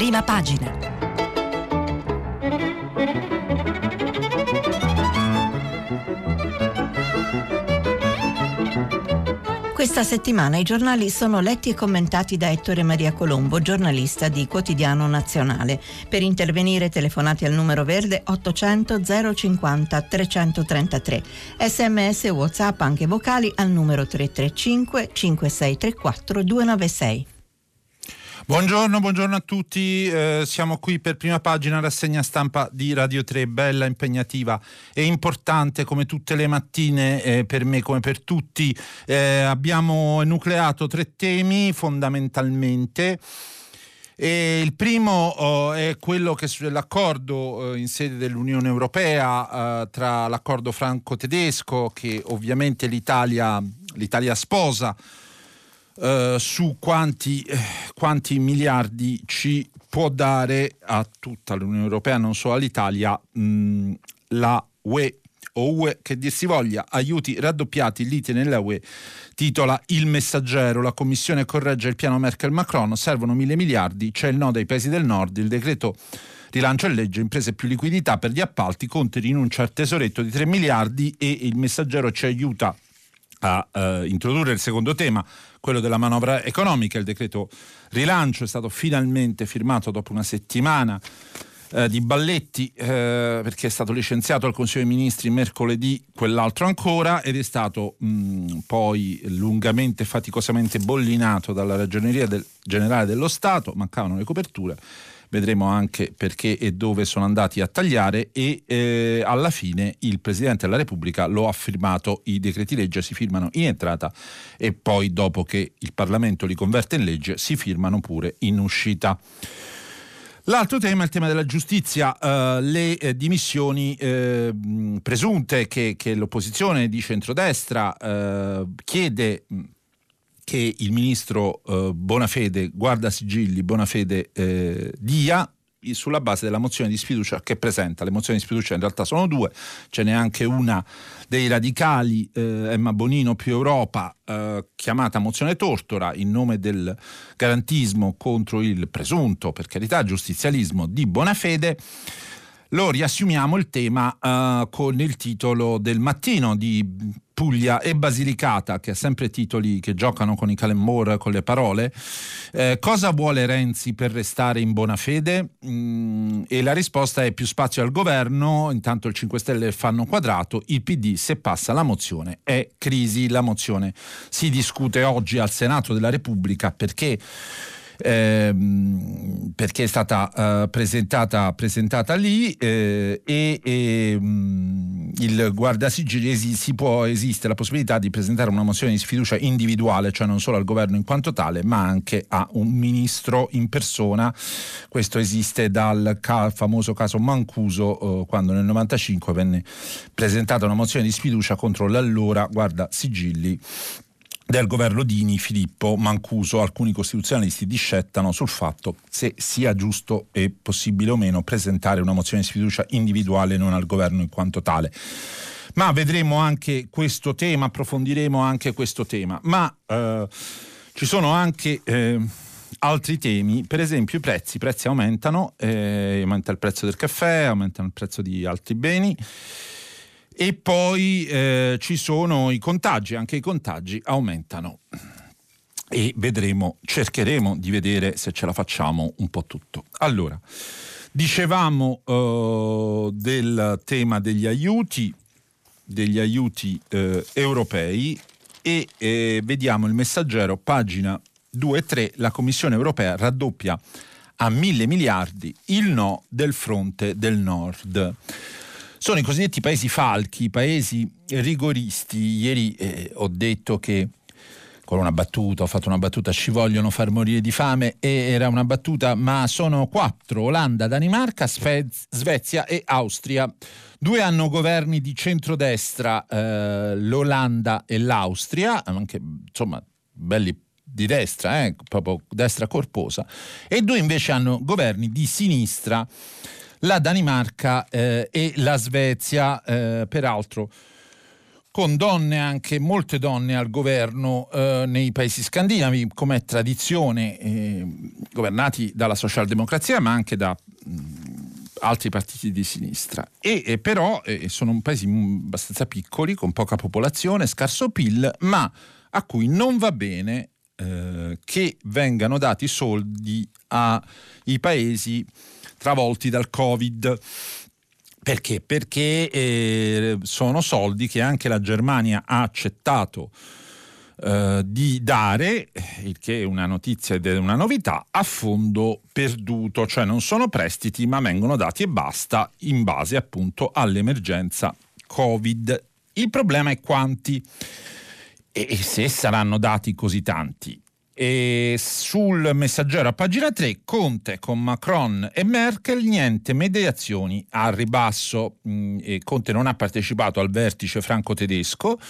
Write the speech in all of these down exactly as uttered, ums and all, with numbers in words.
prima pagina. Questa settimana i giornali sono letti e commentati da Ettore Maria Colombo, giornalista di Quotidiano Nazionale. Per intervenire telefonate al numero verde ottocento zero cinquanta trecentotrentatré. S M S e WhatsApp anche vocali al numero tre tre cinque cinque sei tre quattro due nove sei. Buongiorno, buongiorno a tutti, eh, siamo qui per prima pagina, rassegna stampa di Radio tre, bella, impegnativa e importante come tutte le mattine, eh, per me come per tutti. Eh, abbiamo enucleato tre temi fondamentalmente. E il primo oh, è quello che sull'accordo eh, in sede dell'Unione Europea, eh, tra l'accordo franco-tedesco che ovviamente l'Italia, l'Italia sposa, Uh, su quanti, eh, quanti miliardi ci può dare a tutta l'Unione Europea, non solo all'Italia, mh, la U E o U E che dir si voglia, aiuti raddoppiati, liti nella U E, titola Il Messaggero. La Commissione corregge il piano Merkel-Macron, servono mille miliardi, c'è il no dai paesi del nord, il decreto rilancio e legge, imprese più liquidità per gli appalti, Conte rinuncia al tesoretto di tre miliardi e il Messaggero ci aiuta a eh, introdurre il secondo tema, quello della manovra economica. Il decreto rilancio è stato finalmente firmato dopo una settimana eh, di balletti, eh, perché è stato licenziato al Consiglio dei Ministri mercoledì, quell'altro ancora, ed è stato mh, poi lungamente e faticosamente bollinato dalla Ragioneria del, Generale dello Stato. Mancavano le coperture, vedremo anche perché e dove sono andati a tagliare, e eh, alla fine il Presidente della Repubblica lo ha firmato. I decreti legge si firmano in entrata e poi, dopo che il Parlamento li converte in legge, si firmano pure in uscita. L'altro tema è il tema della giustizia, eh, le eh, dimissioni eh, presunte che, che l'opposizione di centrodestra eh, chiede che il ministro eh, Bonafede, guardasigilli Bonafede, eh, dia sulla base della mozione di sfiducia che presenta. Le mozioni di sfiducia in realtà sono due, ce n'è anche una dei radicali, eh, Emma Bonino, Più Europa, eh, chiamata mozione Tortora, in nome del garantismo contro il presunto, per carità, giustizialismo di Bonafede. Lo riassumiamo il tema eh, con il titolo del Mattino di Puglia e Basilicata, che ha sempre titoli che giocano con i calembour, con le parole. Eh, cosa vuole Renzi per restare in buona fede? Mm, e la risposta è più spazio al governo, intanto il cinque Stelle fanno quadrato, il P D se passa la mozione è crisi. La mozione si discute oggi al Senato della Repubblica perché... Eh, perché è stata eh, presentata, presentata lì eh, e, e mh, il guardasigilli esi, si può, esiste la possibilità di presentare una mozione di sfiducia individuale, cioè non solo al governo in quanto tale ma anche a un ministro in persona. Questo esiste dal ca- famoso caso Mancuso, eh, quando nel novantacinque venne presentata una mozione di sfiducia contro l'allora guardasigilli del governo Dini, Filippo Mancuso. Alcuni costituzionalisti discettano sul fatto se sia giusto e possibile o meno presentare una mozione di sfiducia individuale, non al governo in quanto tale. Ma vedremo anche questo tema, approfondiremo anche questo tema. Ma eh, ci sono anche eh, altri temi, per esempio i prezzi. I prezzi aumentano, eh, aumenta il prezzo del caffè, aumenta il prezzo di altri beni. E poi eh, ci sono i contagi, anche i contagi aumentano, e vedremo, cercheremo di vedere se ce la facciamo un po' tutto. Allora, dicevamo eh, del tema degli aiuti, degli aiuti eh, europei, e eh, vediamo il Messaggero, pagina due e tre, la Commissione Europea raddoppia a mille miliardi il no del fronte del nord. Sono i cosiddetti paesi falchi, i paesi rigoristi. Ieri eh, ho detto che, con una battuta, ho fatto una battuta, ci vogliono far morire di fame, e era una battuta, ma sono quattro: Olanda, Danimarca, Svezia e Austria. Due hanno governi di centrodestra, eh, l'Olanda e l'Austria, anche insomma belli di destra, eh, proprio destra corposa, e due invece hanno governi di sinistra, la Danimarca eh, e la Svezia. Eh, peraltro con donne, anche molte donne al governo eh, nei paesi scandinavi, come è tradizione, eh, governati dalla socialdemocrazia ma anche da mh, altri partiti di sinistra, e, e però eh, sono paesi abbastanza piccoli, con poca popolazione, scarso P I L, ma a cui non va bene eh, che vengano dati soldi ai paesi travolti dal Covid. Perché? Perché eh, sono soldi che anche la Germania ha accettato eh, di dare, il che è una notizia ed è una novità, a fondo perduto, cioè non sono prestiti ma vengono dati e basta, in base appunto all'emergenza Covid. Il problema è quanti e, e se saranno dati così tanti. E sul Messaggero a pagina tre, Conte con Macron e Merkel, niente mediazioni al ribasso. E Conte non ha partecipato al vertice franco-tedesco,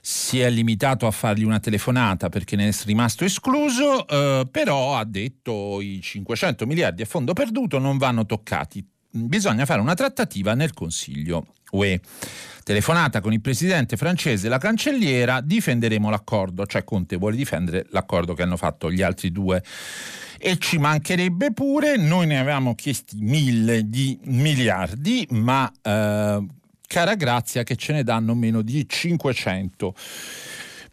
si è limitato a fargli una telefonata perché ne è rimasto escluso, eh, però ha detto i cinquecento miliardi a fondo perduto non vanno toccati, bisogna fare una trattativa nel Consiglio U E. Telefonata con il presidente francese e la cancelliera, difenderemo l'accordo, cioè Conte vuole difendere l'accordo che hanno fatto gli altri due e ci mancherebbe pure, noi ne avevamo chiesti mille di miliardi, ma eh, cara grazia che ce ne danno meno di cinquecento,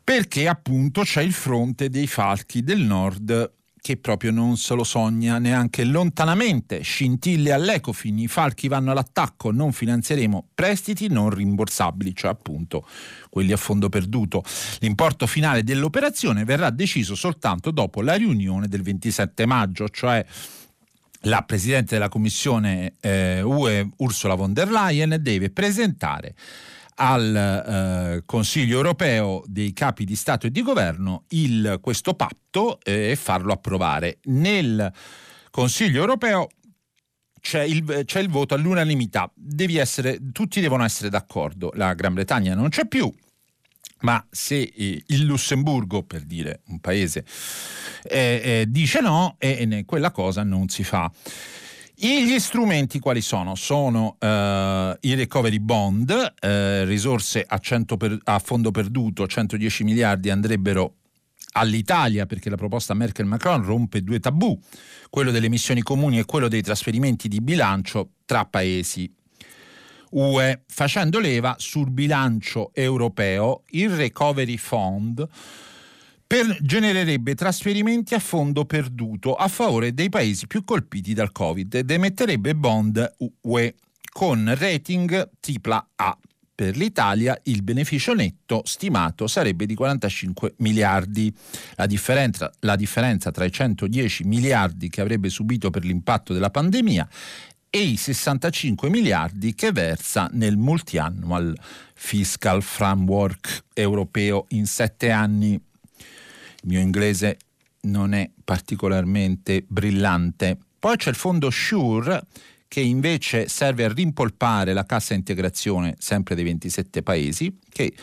perché appunto c'è il fronte dei falchi del nord che proprio non se lo sogna neanche lontanamente. Scintille all'Ecofin, i falchi vanno all'attacco, non finanzieremo prestiti non rimborsabili, cioè appunto quelli a fondo perduto. L'importo finale dell'operazione verrà deciso soltanto dopo la riunione del ventisette maggio, cioè la Presidente della Commissione eh, U E Ursula von der Leyen deve presentare al eh, Consiglio europeo dei capi di Stato e di Governo il, questo patto eh, e farlo approvare. Nel Consiglio europeo c'è il, c'è il voto all'unanimità, devi essere, tutti devono essere d'accordo, la Gran Bretagna non c'è più, ma se eh, il Lussemburgo, per dire un paese, eh, eh, dice no, eh, eh, quella cosa non si fa. Gli strumenti quali sono? Sono eh, i recovery bond, eh, risorse a, cento per, a fondo perduto, centodieci miliardi andrebbero all'Italia perché la proposta Merkel-Macron rompe due tabù, quello delle missioni comuni e quello dei trasferimenti di bilancio tra paesi U E, facendo leva sul bilancio europeo. Il recovery fund Per, genererebbe trasferimenti a fondo perduto a favore dei paesi più colpiti dal Covid ed emetterebbe bond U E con rating tripla A. Per l'Italia il beneficio netto stimato sarebbe di quarantacinque miliardi. La differenza, la differenza tra i centodieci miliardi che avrebbe subito per l'impatto della pandemia e i sessantacinque miliardi che versa nel multiannual fiscal framework europeo in sette anni. Il mio inglese non è particolarmente brillante. Poi c'è il fondo SURE che invece serve a rimpolpare la cassa integrazione sempre dei ventisette paesi, che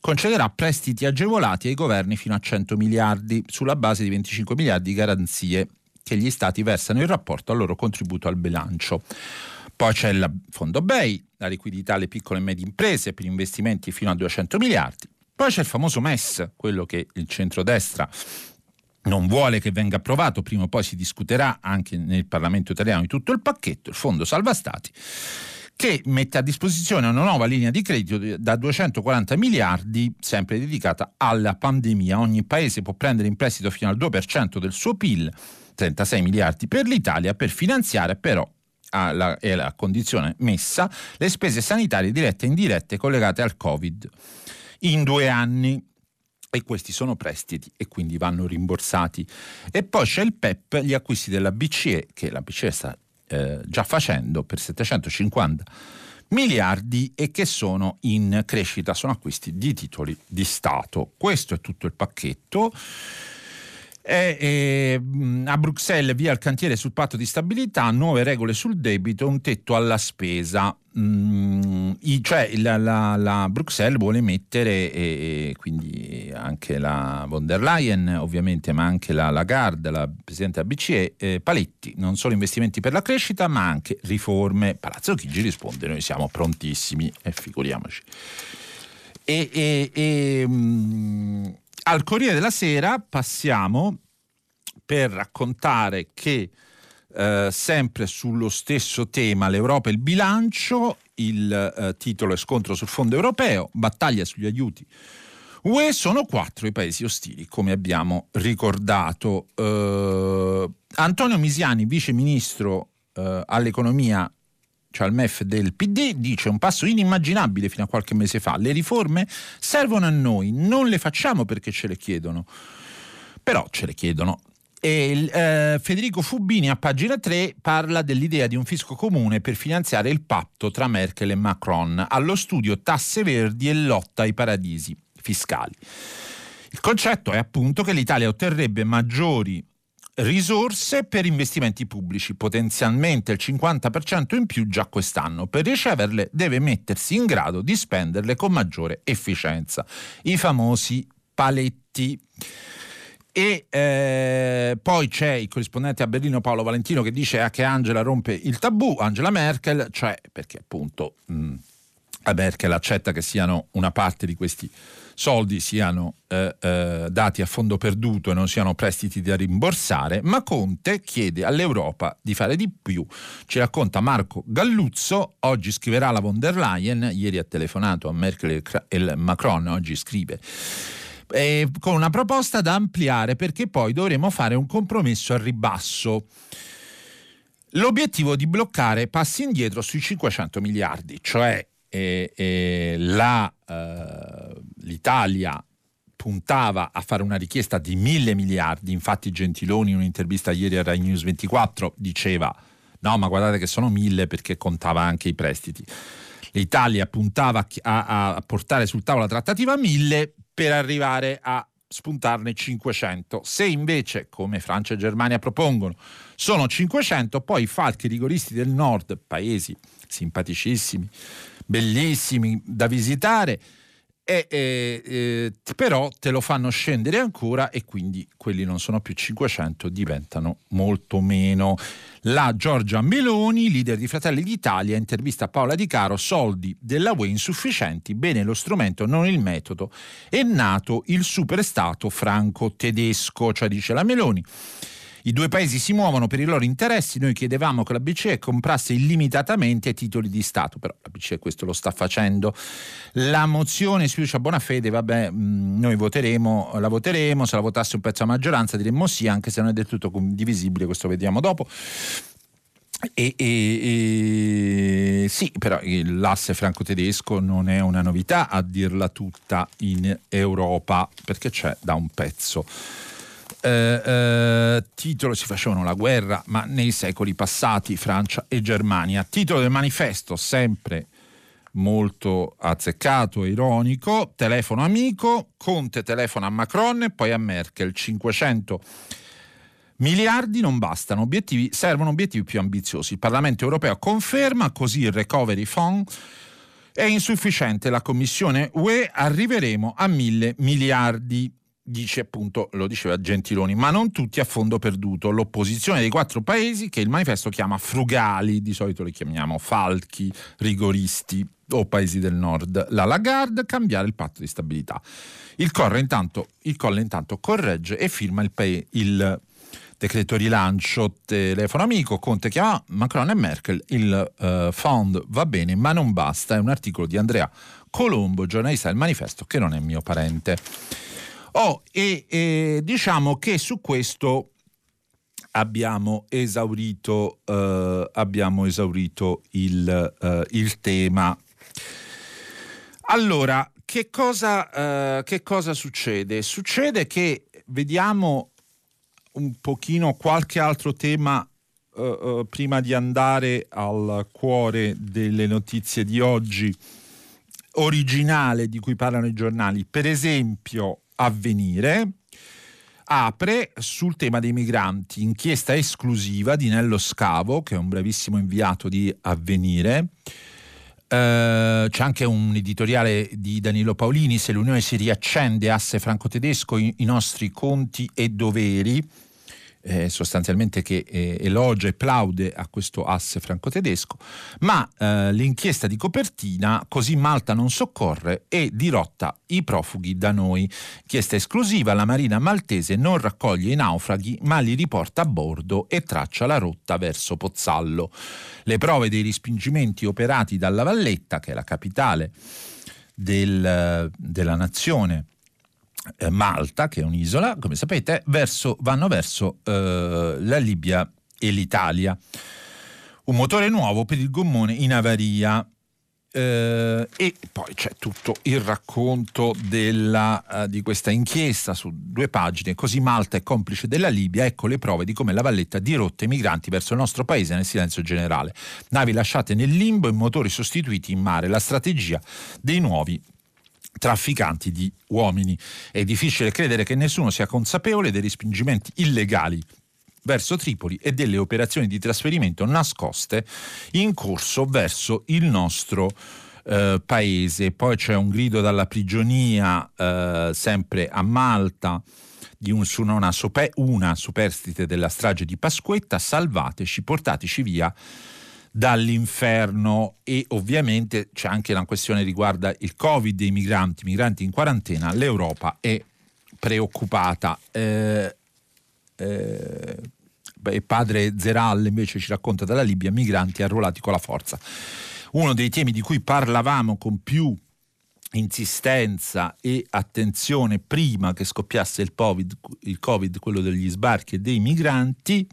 concederà prestiti agevolati ai governi fino a cento miliardi sulla base di venticinque miliardi di garanzie che gli stati versano in rapporto al loro contributo al bilancio. Poi c'è il fondo BEI, la liquidità alle piccole e medie imprese per investimenti fino a duecento miliardi. Poi c'è il famoso MES, quello che il centrodestra non vuole che venga approvato, prima o poi si discuterà anche nel Parlamento italiano di tutto il pacchetto, il Fondo Salva Stati, che mette a disposizione una nuova linea di credito da duecentoquaranta miliardi, sempre dedicata alla pandemia. Ogni paese può prendere in prestito fino al due per cento del suo P I L, trentasei miliardi per l'Italia, per finanziare però, alla, è la condizione messa, le spese sanitarie dirette e indirette collegate al Covid in due anni, e questi sono prestiti e quindi vanno rimborsati. E poi c'è il P E P, gli acquisti della B C E, che la B C E sta eh, già facendo per settecentocinquanta miliardi e che sono in crescita, sono acquisti di titoli di Stato. Questo è tutto il pacchetto. E, e, a Bruxelles via il cantiere sul patto di stabilità, nuove regole sul debito, un tetto alla spesa. Mm, cioè la, la, la Bruxelles vuole mettere, e, e quindi anche la von der Leyen ovviamente, ma anche la Lagarde, la presidente della B C E, eh, paletti, non solo investimenti per la crescita ma anche riforme. Palazzo Chigi risponde: noi siamo prontissimi e figuriamoci. E, e, e mh, al Corriere della Sera passiamo per raccontare che eh, sempre sullo stesso tema, l'Europa e il bilancio, il eh, titolo è Scontro sul fondo europeo, battaglia sugli aiuti U E, sono quattro i paesi ostili, come abbiamo ricordato. Eh, Antonio Misiani, vice ministro eh, all'economia, cioè al M E F del P D, dice un passo inimmaginabile fino a qualche mese fa: le riforme servono a noi, non le facciamo perché ce le chiedono, però ce le chiedono. E eh, Federico Fubini a pagina tre parla dell'idea di un fisco comune per finanziare il patto tra Merkel e Macron, allo studio tasse verdi e lotta ai paradisi fiscali. Il concetto è appunto che l'Italia otterrebbe maggiori risorse per investimenti pubblici, potenzialmente il cinquanta per cento in più già quest'anno. Per riceverle deve mettersi in grado di spenderle con maggiore efficienza, i famosi paletti. E eh, poi c'è il corrispondente a Berlino Paolo Valentino che dice eh, che Angela rompe il tabù, Angela Merkel, cioè perché appunto mh, Merkel accetta che siano una parte di questi soldi siano eh, eh, dati a fondo perduto e non siano prestiti da rimborsare, ma Conte chiede all'Europa di fare di più. Ci racconta Marco Galluzzo, oggi scriverà la von der Leyen, ieri ha telefonato a Merkel e Macron, oggi scrive, eh, con una proposta da ampliare perché poi dovremo fare un compromesso al ribasso. L'obiettivo di bloccare passi indietro sui cinquecento miliardi, cioè E, e la, eh, l'Italia puntava a fare una richiesta di mille miliardi. Infatti Gentiloni in un'intervista ieri a Rai News ventiquattro diceva no, ma guardate che sono mille, perché contava anche i prestiti. L'Italia puntava a, a portare sul tavolo la trattativa a mille per arrivare a spuntarne cinquecento. Se invece, come Francia e Germania propongono, sono cinquecento, poi i falchi rigoristi del nord, paesi simpaticissimi, bellissimi da visitare, e, e, e, però te lo fanno scendere ancora, e quindi quelli non sono più cinquecento, diventano molto meno. La Giorgia Meloni, leader di Fratelli d'Italia, intervista Paola Di Caro, soldi della U E insufficienti, bene lo strumento non il metodo, è nato il superstato franco-tedesco, cioè dice la Meloni. I due paesi si muovono per i loro interessi, noi chiedevamo che la B C E comprasse illimitatamente titoli di Stato, però la B C E questo lo sta facendo. La mozione sfiducia Bonafede, vabbè, noi voteremo, la voteremo, se la votasse un pezzo a maggioranza diremmo sì, anche se non è del tutto condivisibile, questo vediamo dopo. E, e, e sì, però l'asse franco-tedesco non è una novità a dirla tutta in Europa, perché c'è da un pezzo. Eh, eh, titolo, si facevano la guerra ma nei secoli passati, Francia e Germania. Titolo del manifesto sempre molto azzeccato e ironico: telefono amico, Conte telefona a Macron e poi a Merkel, cinquecento miliardi non bastano, obiettivi, servono obiettivi più ambiziosi. Il Parlamento europeo conferma, così il recovery fund è insufficiente, la Commissione U E, arriveremo a mille miliardi, dice appunto, lo diceva Gentiloni, ma non tutti a fondo perduto. L'opposizione dei quattro paesi, che il manifesto chiama frugali, di solito li chiamiamo falchi, rigoristi o paesi del nord, la Lagarde, cambiare il patto di stabilità. Il, corre intanto, il Colle intanto corregge e firma il, paese, il decreto rilancio, telefono amico, Conte chiama Macron e Merkel, il eh, fondo va bene ma non basta, è un articolo di Andrea Colombo, giornalista del manifesto, che non è mio parente. Oh, e, e diciamo che su questo abbiamo esaurito, eh, abbiamo esaurito il, eh, il tema. Allora, che cosa, eh, che cosa succede? Succede che vediamo un pochino qualche altro tema eh, eh, prima di andare al cuore delle notizie di oggi, originale, di cui parlano i giornali. Per esempio, Avvenire apre sul tema dei migranti, inchiesta esclusiva di Nello Scavo, che è un bravissimo inviato di Avvenire. Eh, c'è anche un editoriale di Danilo Paolini, se l'Unione si riaccende, asse franco-tedesco, i, i nostri conti e doveri. eh, sostanzialmente che eh, elogia e plaude a questo asse franco-tedesco, ma eh, l'inchiesta di copertina, così Malta non soccorre e dirotta i profughi da noi. Chiesta esclusiva, la marina maltese non raccoglie i naufraghi ma li riporta a bordo e traccia la rotta verso Pozzallo. Le prove dei respingimenti operati dalla Valletta, che è la capitale del, della nazione eh, Malta, che è un'isola, come sapete, verso, vanno verso eh, la Libia e l'Italia. Un motore nuovo per il gommone in avaria. Eh, e poi c'è tutto il racconto della, eh, di questa inchiesta su due pagine. Così Malta è complice della Libia, ecco le prove di come la Valletta dirotta i migranti verso il nostro paese nel silenzio generale. Navi lasciate nel limbo e motori sostituiti in mare, la strategia dei nuovi trafficanti di uomini. È difficile credere che nessuno sia consapevole dei respingimenti illegali verso Tripoli e delle operazioni di trasferimento nascoste in corso verso il nostro eh, paese. Poi c'è un grido dalla prigionia, eh, sempre a Malta, di un, su una, super, una superstite della strage di Pasquetta: salvateci, portateci via dall'inferno. E ovviamente c'è anche la questione riguarda il Covid dei migranti, migranti in quarantena, l'Europa è preoccupata. Eh, Eh, beh, padre Zerall invece ci racconta dalla Libia: migranti arruolati con la forza. Uno dei temi di cui parlavamo con più insistenza e attenzione prima che scoppiasse il Covid, il COVID quello degli sbarchi e dei migranti,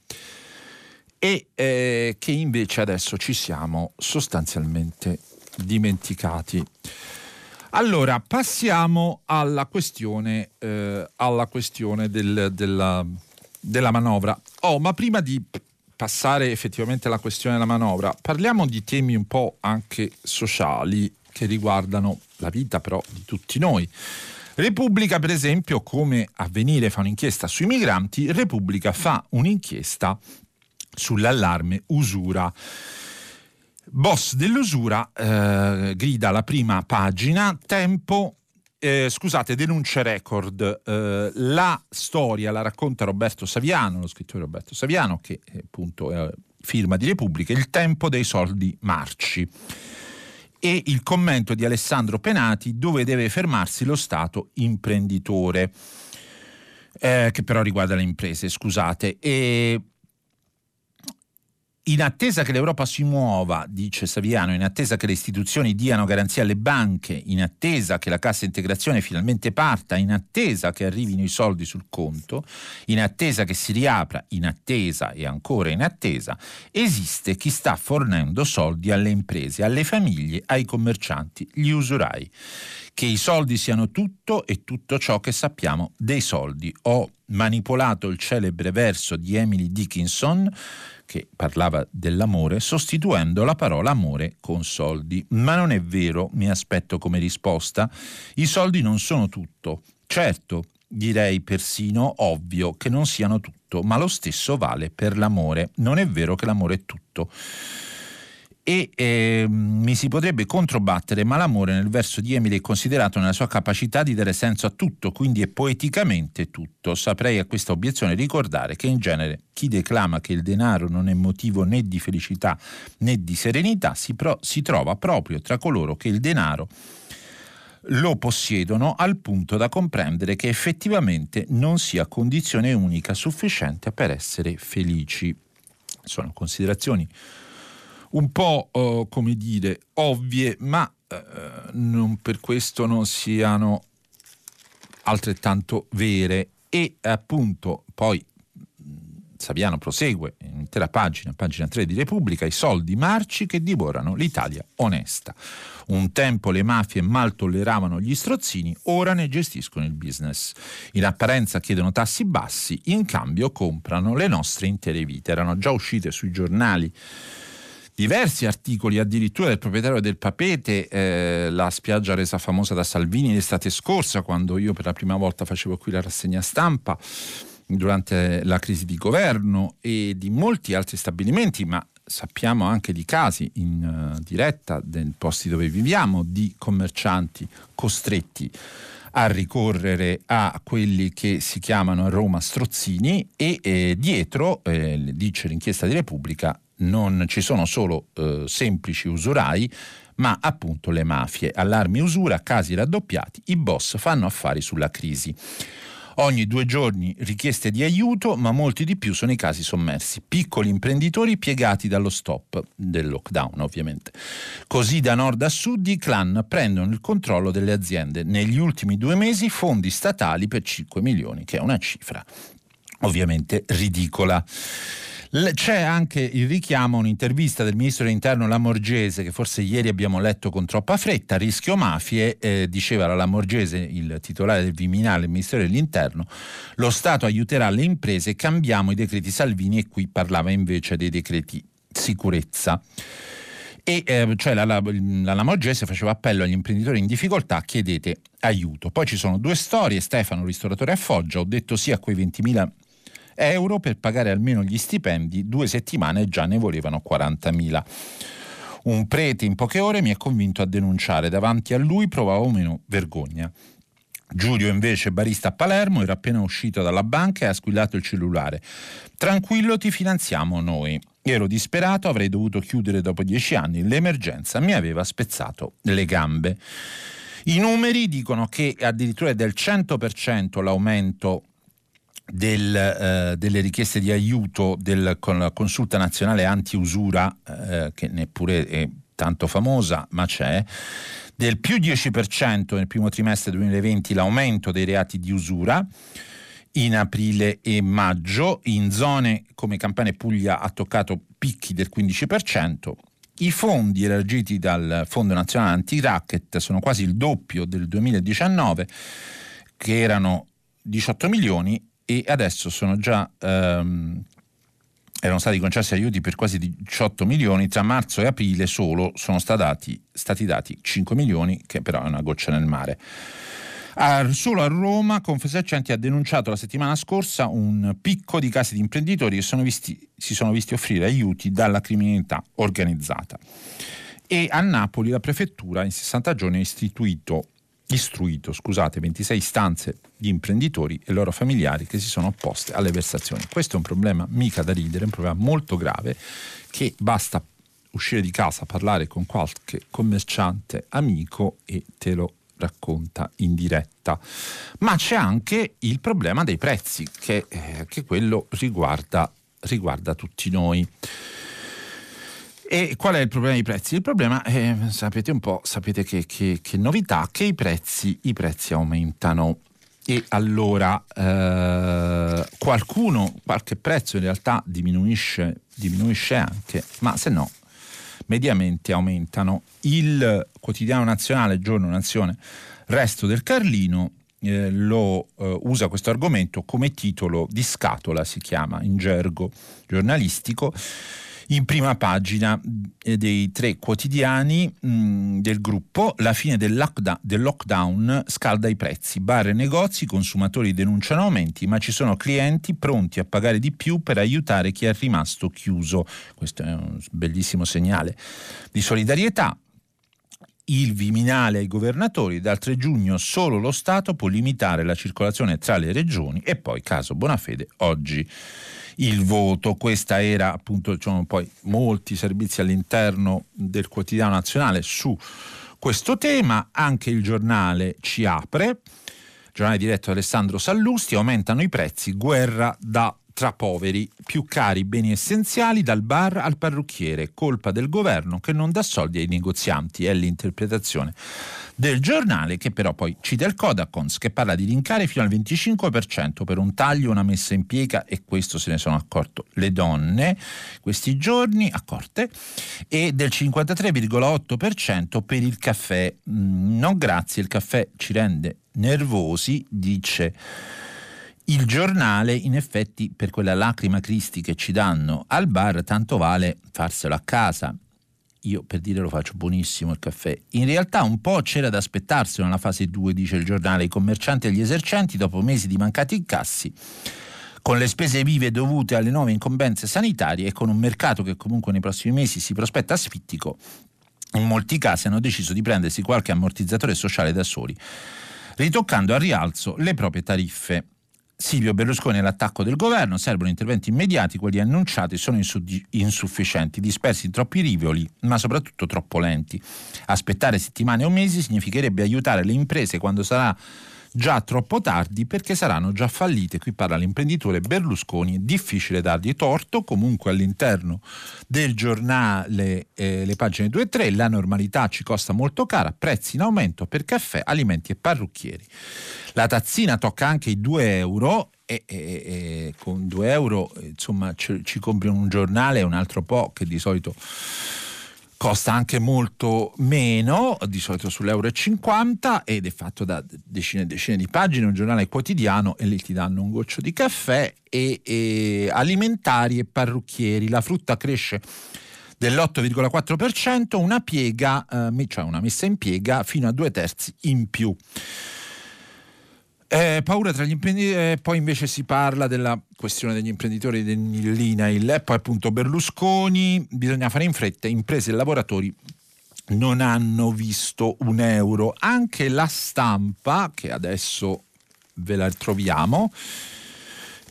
e eh, che invece adesso ci siamo sostanzialmente dimenticati. Allora passiamo alla questione eh, alla questione del, della della manovra. Oh, ma prima di passare effettivamente alla questione della manovra, parliamo di temi un po' anche sociali che riguardano la vita però di tutti noi. Repubblica, per esempio, come Avvenire fa un'inchiesta sui migranti, Repubblica fa un'inchiesta sull'allarme usura. Boss dell'usura eh, grida la prima pagina. Tempo. Eh, scusate, denuncia record. Eh, la storia la racconta Roberto Saviano, lo scrittore Roberto Saviano, che appunto è firma di Repubblica, il tempo dei soldi marci. E il commento di Alessandro Penati: dove deve fermarsi lo Stato imprenditore, eh, che però riguarda le imprese, scusate. E in attesa che l'Europa si muova, dice Saviano, in attesa che le istituzioni diano garanzia alle banche, in attesa che la cassa integrazione finalmente parta, in attesa che arrivino i soldi sul conto, in attesa che si riapra, in attesa e ancora in attesa, esiste chi sta fornendo soldi alle imprese, alle famiglie, ai commercianti, gli usurai. Che i soldi siano tutto e tutto ciò che sappiamo dei soldi. Ho manipolato il celebre verso di Emily Dickinson, che parlava dell'amore, sostituendo la parola amore con soldi. Ma non è vero, mi aspetto come risposta. I soldi non sono tutto. Certo, direi persino ovvio che non siano tutto, ma lo stesso vale per l'amore. Non è vero che l'amore è tutto. E eh, mi si potrebbe controbattere, ma l'amore nel verso di Emily è considerato nella sua capacità di dare senso a tutto, quindi è poeticamente tutto. Saprei a questa obiezione ricordare che in genere chi declama che il denaro non è motivo né di felicità né di serenità si, pro- si trova proprio tra coloro che il denaro lo possiedono al punto da comprendere che effettivamente non sia condizione unica sufficiente per essere felici. Sono considerazioni un po' eh, come dire ovvie, ma eh, non per questo non siano altrettanto vere. E appunto poi Saviano prosegue in intera pagina, pagina tre di Repubblica: i soldi marci che divorano l'Italia onesta. Un tempo le mafie mal tolleravano gli strozzini, ora ne gestiscono il business. In apparenza chiedono tassi bassi, in cambio comprano le nostre intere vite. Erano già uscite sui giornali diversi articoli, addirittura del proprietario del Papete, eh, la spiaggia resa famosa da Salvini l'estate scorsa, quando io per la prima volta facevo qui la rassegna stampa durante la crisi di governo, e di molti altri stabilimenti, ma sappiamo anche di casi in uh, diretta nei posti dove viviamo di commercianti costretti a ricorrere a quelli che si chiamano a Roma strozzini e eh, dietro, eh, dice l'inchiesta di Repubblica, non ci sono solo eh, semplici usurai, ma appunto le mafie. Allarmi usura, casi raddoppiati, i boss fanno affari sulla crisi. Ogni due giorni richieste di aiuto, ma molti di più sono i casi sommersi. Piccoli imprenditori piegati dallo stop, del lockdown ovviamente. Così da nord a sud i clan prendono il controllo delle aziende. Negli ultimi due mesi fondi statali per cinque milioni, che è una cifra ovviamente ridicola. C'è anche il richiamo a un'intervista del ministro dell'interno Lamorgese, che forse ieri abbiamo letto con troppa fretta, rischio mafie, eh, diceva la Lamorgese, il titolare del Viminale, il ministro dell'interno, lo Stato aiuterà le imprese, cambiamo i decreti Salvini, e qui parlava invece dei decreti sicurezza. E eh, cioè la, la, la Lamorgese faceva appello agli imprenditori in difficoltà, chiedete aiuto. Poi ci sono due storie, Stefano, ristoratore a Foggia, ho detto sì a quei ventimila euro per pagare almeno gli stipendi, due settimane e già ne volevano quarantamila. Un prete in poche ore mi ha convinto a denunciare, davanti a lui provavo meno vergogna. Giulio invece, barista a Palermo, era appena uscito dalla banca e ha squillato il cellulare. Tranquillo, ti finanziamo noi. Ero disperato, avrei dovuto chiudere dopo dieci anni, l'emergenza mi aveva spezzato le gambe. I numeri dicono che addirittura è del cento per cento l'aumento Del, eh, delle richieste di aiuto del, con la consulta nazionale antiusura, eh, che neppure è tanto famosa, ma c'è, del più dieci per cento nel primo trimestre duemilaventi l'aumento dei reati di usura in aprile e maggio, in zone come Campania e Puglia ha toccato picchi del quindici per cento, i fondi elargiti dal Fondo Nazionale Anti-Racket sono quasi il doppio del duemiladiciannove, che erano diciotto milioni, e adesso sono già ehm, erano stati concessi aiuti per quasi diciotto milioni, tra marzo e aprile solo sono stati, stati dati cinque milioni, che però è una goccia nel mare. A, solo a Roma Confesercenti ha denunciato la settimana scorsa un picco di casi di imprenditori che sono visti, si sono visti offrire aiuti dalla criminalità organizzata, e a Napoli la prefettura in sessanta giorni ha istituito istruito scusate, ventisei istanze di imprenditori e loro familiari che si sono opposte alle versazioni. Questo è un problema mica da ridere, un problema molto grave, che basta uscire di casa, parlare con qualche commerciante amico e te lo racconta in diretta. Ma c'è anche il problema dei prezzi, che, eh, che quello riguarda, riguarda tutti noi. E qual è il problema dei prezzi? Il problema è, sapete un po', sapete che, che, che novità, che i prezzi, i prezzi aumentano. E allora eh, qualcuno, qualche prezzo in realtà diminuisce, diminuisce anche, ma se no mediamente aumentano. Il Quotidiano Nazionale, Giorno, Nazione, Resto del Carlino eh, lo eh, usa questo argomento come titolo di scatola, si chiama in gergo giornalistico. In prima pagina dei tre quotidiani mh, del gruppo, la fine del lockdown, del lockdown scalda i prezzi. Bar e negozi, consumatori denunciano aumenti, ma ci sono clienti pronti a pagare di più per aiutare chi è rimasto chiuso. Questo è un bellissimo segnale di solidarietà. Il Viminale ai governatori, dal tre giugno solo lo Stato può limitare la circolazione tra le regioni, e poi caso Bonafede, oggi il voto. Questa era appunto, diciamo, poi molti servizi all'interno del Quotidiano Nazionale su questo tema. Anche Il Giornale ci apre, giornale diretto da Alessandro Sallusti, aumentano i prezzi, guerra da tra poveri, più cari beni essenziali dal bar al parrucchiere, colpa del governo che non dà soldi ai negozianti, è l'interpretazione del Giornale, che però poi cita il Codacons, che parla di rincari fino al venticinque per cento per un taglio, una messa in piega, e questo se ne sono accorto le donne questi giorni, accorte, e del cinquantatré virgola otto per cento per il caffè. Non grazie, il caffè ci rende nervosi, dice Il Giornale. In effetti, per quella lacrima Cristi che ci danno al bar, tanto vale farselo a casa. Io, per dire, lo faccio buonissimo il caffè. In realtà un po' c'era da aspettarselo nella fase due, dice Il Giornale. I commercianti e gli esercenti, dopo mesi di mancati incassi, con le spese vive dovute alle nuove incombenze sanitarie e con un mercato che comunque nei prossimi mesi si prospetta asfittico, in molti casi hanno deciso di prendersi qualche ammortizzatore sociale da soli, ritoccando al rialzo le proprie tariffe. Silvio Berlusconi e l'attacco del governo: servono interventi immediati, quelli annunciati sono insu- insufficienti, dispersi in troppi rivoli, ma soprattutto troppo lenti. Aspettare settimane o mesi significherebbe aiutare le imprese quando sarà già troppo tardi, perché saranno già fallite. Qui parla l'imprenditore Berlusconi, è difficile dargli torto. Comunque all'interno del giornale, eh, le pagine due e tre, la normalità ci costa molto cara, prezzi in aumento per caffè, alimenti e parrucchieri. La tazzina tocca anche i due euro e, e, e con due euro insomma ci, ci compri un giornale e un altro po' che di solito costa anche molto meno, di solito sull'euro e cinquanta, ed è fatto da decine e decine di pagine, un giornale quotidiano, e lì ti danno un goccio di caffè. E, e alimentari e parrucchieri: la frutta cresce dell'otto virgola quattro per cento, una piega, eh, cioè una messa in piega fino a due terzi in più. Eh, paura tra gli imprenditori, eh, poi invece si parla della questione degli imprenditori dell'INAIL, poi appunto Berlusconi, bisogna fare in fretta, imprese e lavoratori non hanno visto un euro. Anche La Stampa, che adesso ve la troviamo,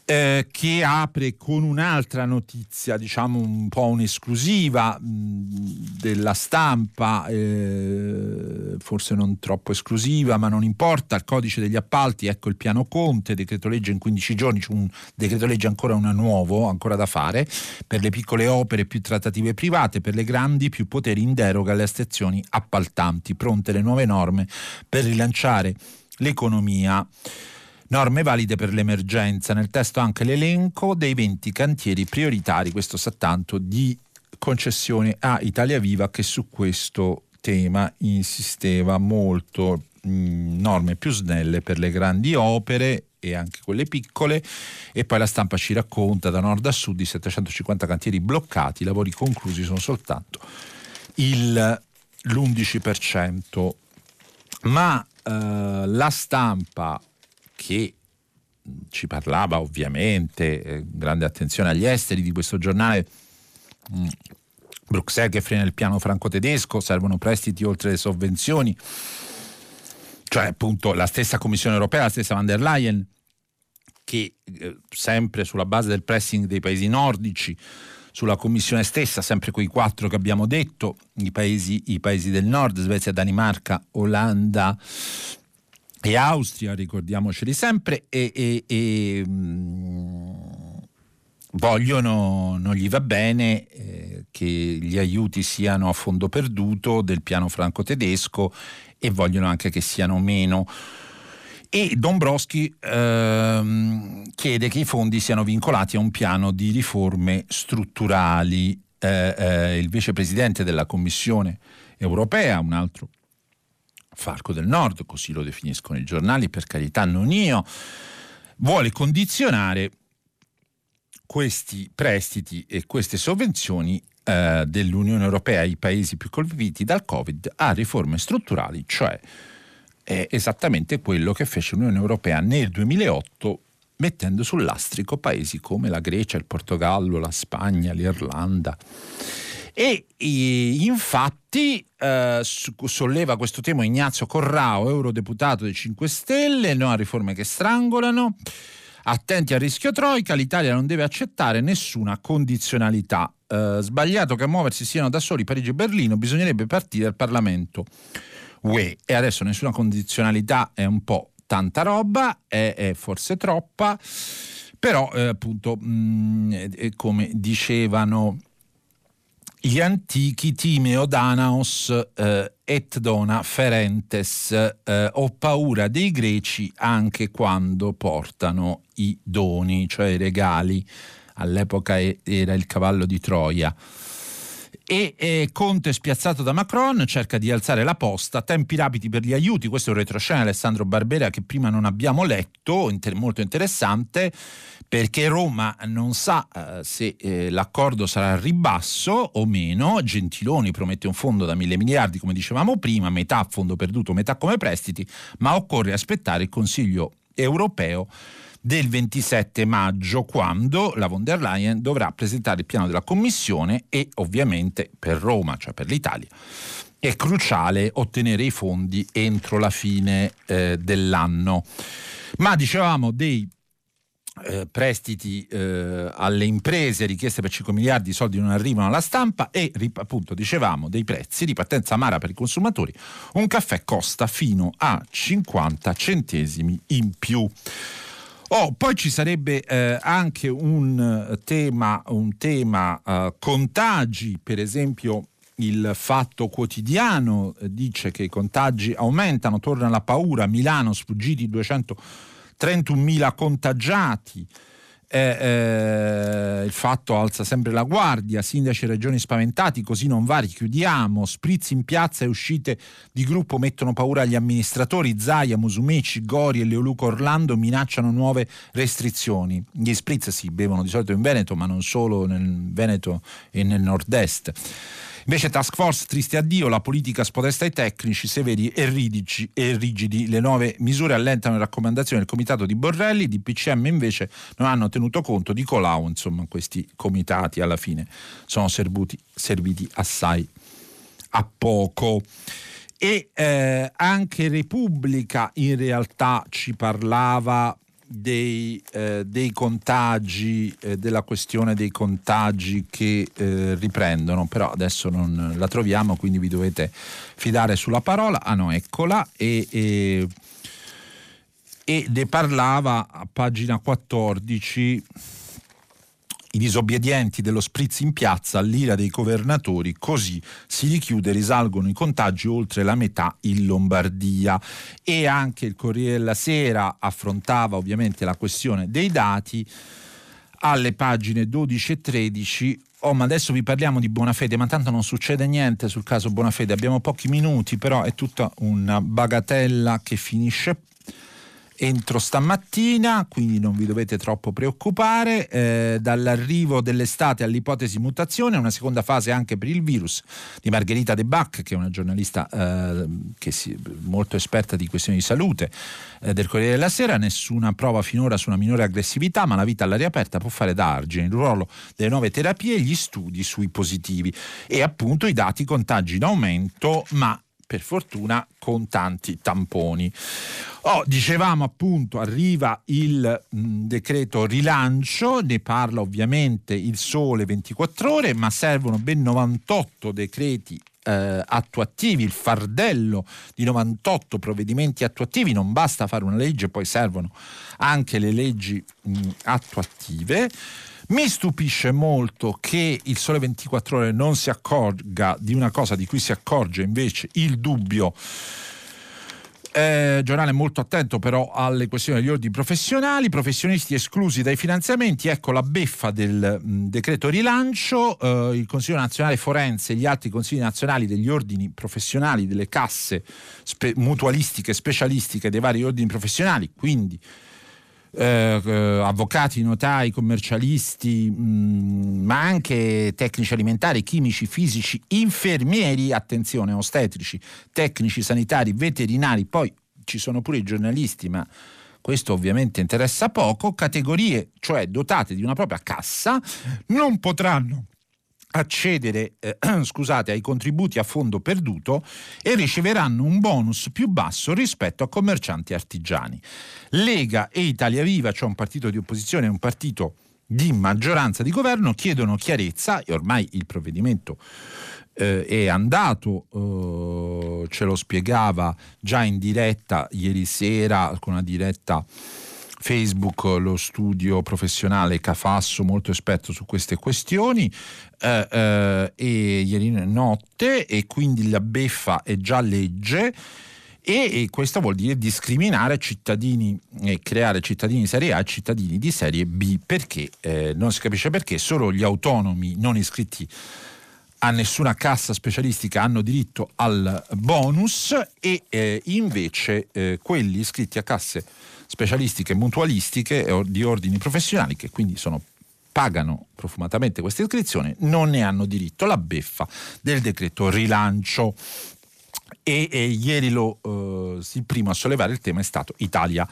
eh, che apre con un'altra notizia, diciamo un po' un'esclusiva mh, della Stampa, eh, forse non troppo esclusiva, ma non importa. Il codice degli appalti, ecco il piano Conte, decreto legge in quindici giorni, c'è un decreto legge ancora una nuovo, ancora da fare, per le piccole opere più trattative private, per le grandi più poteri in deroga alle stazioni appaltanti, pronte le nuove norme per rilanciare l'economia. Norme valide per l'emergenza, nel testo anche l'elenco dei venti cantieri prioritari, questo sa tanto di concessione a Italia Viva, che su questo tema insisteva molto. Mh, norme più snelle per le grandi opere e anche quelle piccole. E poi La Stampa ci racconta da nord a sud i settecentocinquanta cantieri bloccati, i lavori conclusi sono soltanto il, l'undici per cento. Ma eh, La Stampa, che ci parlava ovviamente, eh, grande attenzione agli esteri di questo giornale, mh, Bruxelles che frena il piano franco-tedesco, servono prestiti oltre le sovvenzioni, cioè appunto la stessa Commissione Europea, la stessa von der Leyen, che eh, sempre sulla base del pressing dei paesi nordici, sulla Commissione stessa, sempre quei quattro che abbiamo detto, i paesi, i paesi del nord, Svezia, Danimarca, Olanda e Austria, ricordiamoceli sempre, e, e, e mh, vogliono, non gli va bene eh, che gli aiuti siano a fondo perduto del piano franco-tedesco, e vogliono anche che siano meno. E Dombrovskis ehm, chiede che i fondi siano vincolati a un piano di riforme strutturali. Eh, eh, il vicepresidente della Commissione Europea, un altro Falco del Nord, così lo definiscono i giornali, per carità non io, vuole condizionare questi prestiti e queste sovvenzioni eh, dell'Unione Europea ai paesi più colpiti dal Covid a riforme strutturali, cioè è esattamente quello che fece l'Unione Europea nel duemilaotto, mettendo sul lastrico paesi come la Grecia, il Portogallo, la Spagna, l'Irlanda. E, e infatti eh, solleva questo tema Ignazio Corrao, eurodeputato dei cinque Stelle, no a riforme che strangolano, attenti al rischio troica, l'Italia non deve accettare nessuna condizionalità, eh, sbagliato che a muoversi siano da soli Parigi e Berlino, bisognerebbe partire dal Parlamento U E. E adesso nessuna condizionalità è un po' tanta roba, è, è forse troppa, però eh, appunto mh, è, è come dicevano gli antichi, timeo Danaos eh, et dona ferentes, eh, ho paura dei greci anche quando portano i doni, cioè i regali, all'epoca era il cavallo di Troia. E eh, Conte spiazzato da Macron cerca di alzare la posta, tempi rapidi per gli aiuti, questo è un retroscena di Alessandro Barbera che prima non abbiamo letto, inter- molto interessante, perché Roma non sa eh, se eh, l'accordo sarà al ribasso o meno. Gentiloni promette un fondo da mille miliardi, come dicevamo prima, metà a fondo perduto, metà come prestiti, ma occorre aspettare il Consiglio europeo del ventisette maggio, quando la von der Leyen dovrà presentare il piano della Commissione e ovviamente per Roma, cioè per l'Italia, è cruciale ottenere i fondi entro la fine eh, dell'anno. Ma dicevamo dei eh, prestiti eh, alle imprese richieste per cinque miliardi, i soldi non arrivano alla stampa, e appunto dicevamo dei prezzi di partenza amara per i consumatori, un caffè costa fino a cinquanta centesimi in più. Oh, poi ci sarebbe eh, anche un tema, un tema eh, contagi, per esempio il Fatto Quotidiano eh, dice che i contagi aumentano, torna la paura, Milano sfuggiti duecentotrentunomila contagiati, eh, eh, il Fatto alza sempre la guardia, sindaci e regioni spaventati, così non va, richiudiamo, spritz in piazza e uscite di gruppo mettono paura agli amministratori, Zaia, Musumeci, Gori e Leoluco Orlando minacciano nuove restrizioni. Gli spritz si bevono di solito in Veneto, ma non solo, nel Veneto e nel nord-est. Invece task force, triste addio, la politica spodesta i tecnici, severi e ridici e rigidi, le nuove misure allentano le raccomandazioni del comitato di Borrelli, di P C M invece non hanno tenuto conto di Colau, insomma questi comitati alla fine sono servuti, serviti assai a poco. E eh, anche Repubblica in realtà ci parlava dei, eh, dei contagi, eh, della questione dei contagi che eh, riprendono, però adesso non la troviamo, quindi vi dovete fidare sulla parola. Ah no, eccola. E, e, e ne parlava a pagina quattordici, i disobbedienti dello spritz in piazza, l'ira dei governatori, così si richiude, risalgono i contagi oltre la metà in Lombardia. E anche il Corriere della Sera affrontava ovviamente la questione dei dati alle pagine dodici e tredici. Oh, ma adesso vi parliamo di Bonafede, ma tanto non succede niente sul caso Bonafede, abbiamo pochi minuti, però è tutta una bagatella che finisce entro stamattina, quindi non vi dovete troppo preoccupare. Eh, dall'arrivo dell'estate all'ipotesi mutazione, una seconda fase anche per il virus di Margherita De Bach, che è una giornalista eh, che si, molto esperta di questioni di salute, eh, del Corriere della Sera. Nessuna prova finora su una minore aggressività, ma la vita all'aria aperta può fare da argine, il ruolo delle nuove terapie e gli studi sui positivi. E appunto i dati, contagi in aumento, ma per fortuna con tanti tamponi. Oh, dicevamo appunto, arriva il mh, decreto rilancio, ne parla ovviamente il Sole ventiquattro Ore, ma servono ben novantotto decreti eh, attuativi, il fardello di novantotto provvedimenti attuativi, non basta fare una legge, poi servono anche le leggi mh, attuative. Mi stupisce molto che il Sole ventiquattro Ore non si accorga di una cosa di cui si accorge invece il Dubbio, eh, giornale molto attento però alle questioni degli ordini professionali, professionisti esclusi dai finanziamenti, ecco la beffa del mh, decreto rilancio. Eh, il Consiglio Nazionale Forense e gli altri consigli nazionali degli ordini professionali, delle casse spe- mutualistiche, specialistiche dei vari ordini professionali, quindi Eh, eh, avvocati, notai, commercialisti, mh, ma anche tecnici alimentari, chimici, fisici, infermieri, attenzione, ostetrici, tecnici sanitari, veterinari, poi ci sono pure i giornalisti, ma questo ovviamente interessa poco, categorie cioè dotate di una propria cassa non potranno accedere eh, scusate, ai contributi a fondo perduto e riceveranno un bonus più basso rispetto a commercianti e artigiani. Lega e Italia Viva, cioè un partito di opposizione e un partito di maggioranza di governo, chiedono chiarezza, e ormai il provvedimento eh, è andato, eh, ce lo spiegava già in diretta ieri sera con una diretta Facebook lo studio professionale Cafasso, molto esperto su queste questioni, eh, eh, e ieri notte, e quindi la beffa è già legge, e, e questo vuol dire discriminare cittadini e creare cittadini di serie A e cittadini di serie B, perché eh, non si capisce perché solo gli autonomi non iscritti a nessuna cassa specialistica hanno diritto al bonus, e eh, invece eh, quelli iscritti a casse specialistiche e mutualistiche di ordini professionali, che quindi sono, pagano profumatamente questa iscrizione, non ne hanno diritto. La beffa del decreto rilancio. E, e ieri lo eh, il primo a sollevare il tema è stato Italia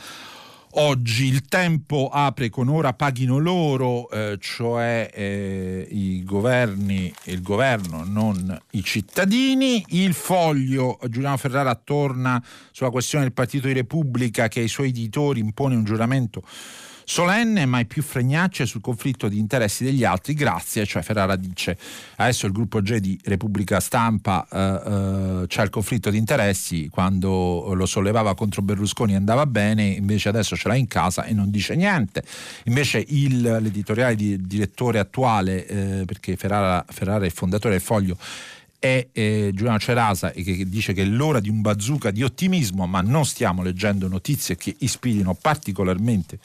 oggi. Il Tempo apre con "ora paghino loro", eh, cioè eh, i governi e il governo, non i cittadini. Il Foglio, Giuliano Ferrara torna sulla questione del partito di Repubblica che ai suoi editori impone un giuramento solenne, mai più fregnacce sul conflitto di interessi degli altri, grazie. Cioè Ferrara dice adesso il gruppo G di Repubblica Stampa eh, eh, c'è il conflitto di interessi, quando lo sollevava contro Berlusconi andava bene, invece adesso ce l'ha in casa e non dice niente. Invece il, l'editoriale di direttore attuale, eh, perché Ferrara, Ferrara è il fondatore del Foglio, è eh, Giuliano Cerasa, e che, che dice che è l'ora di un bazooka di ottimismo, ma non stiamo leggendo notizie che ispirino particolarmente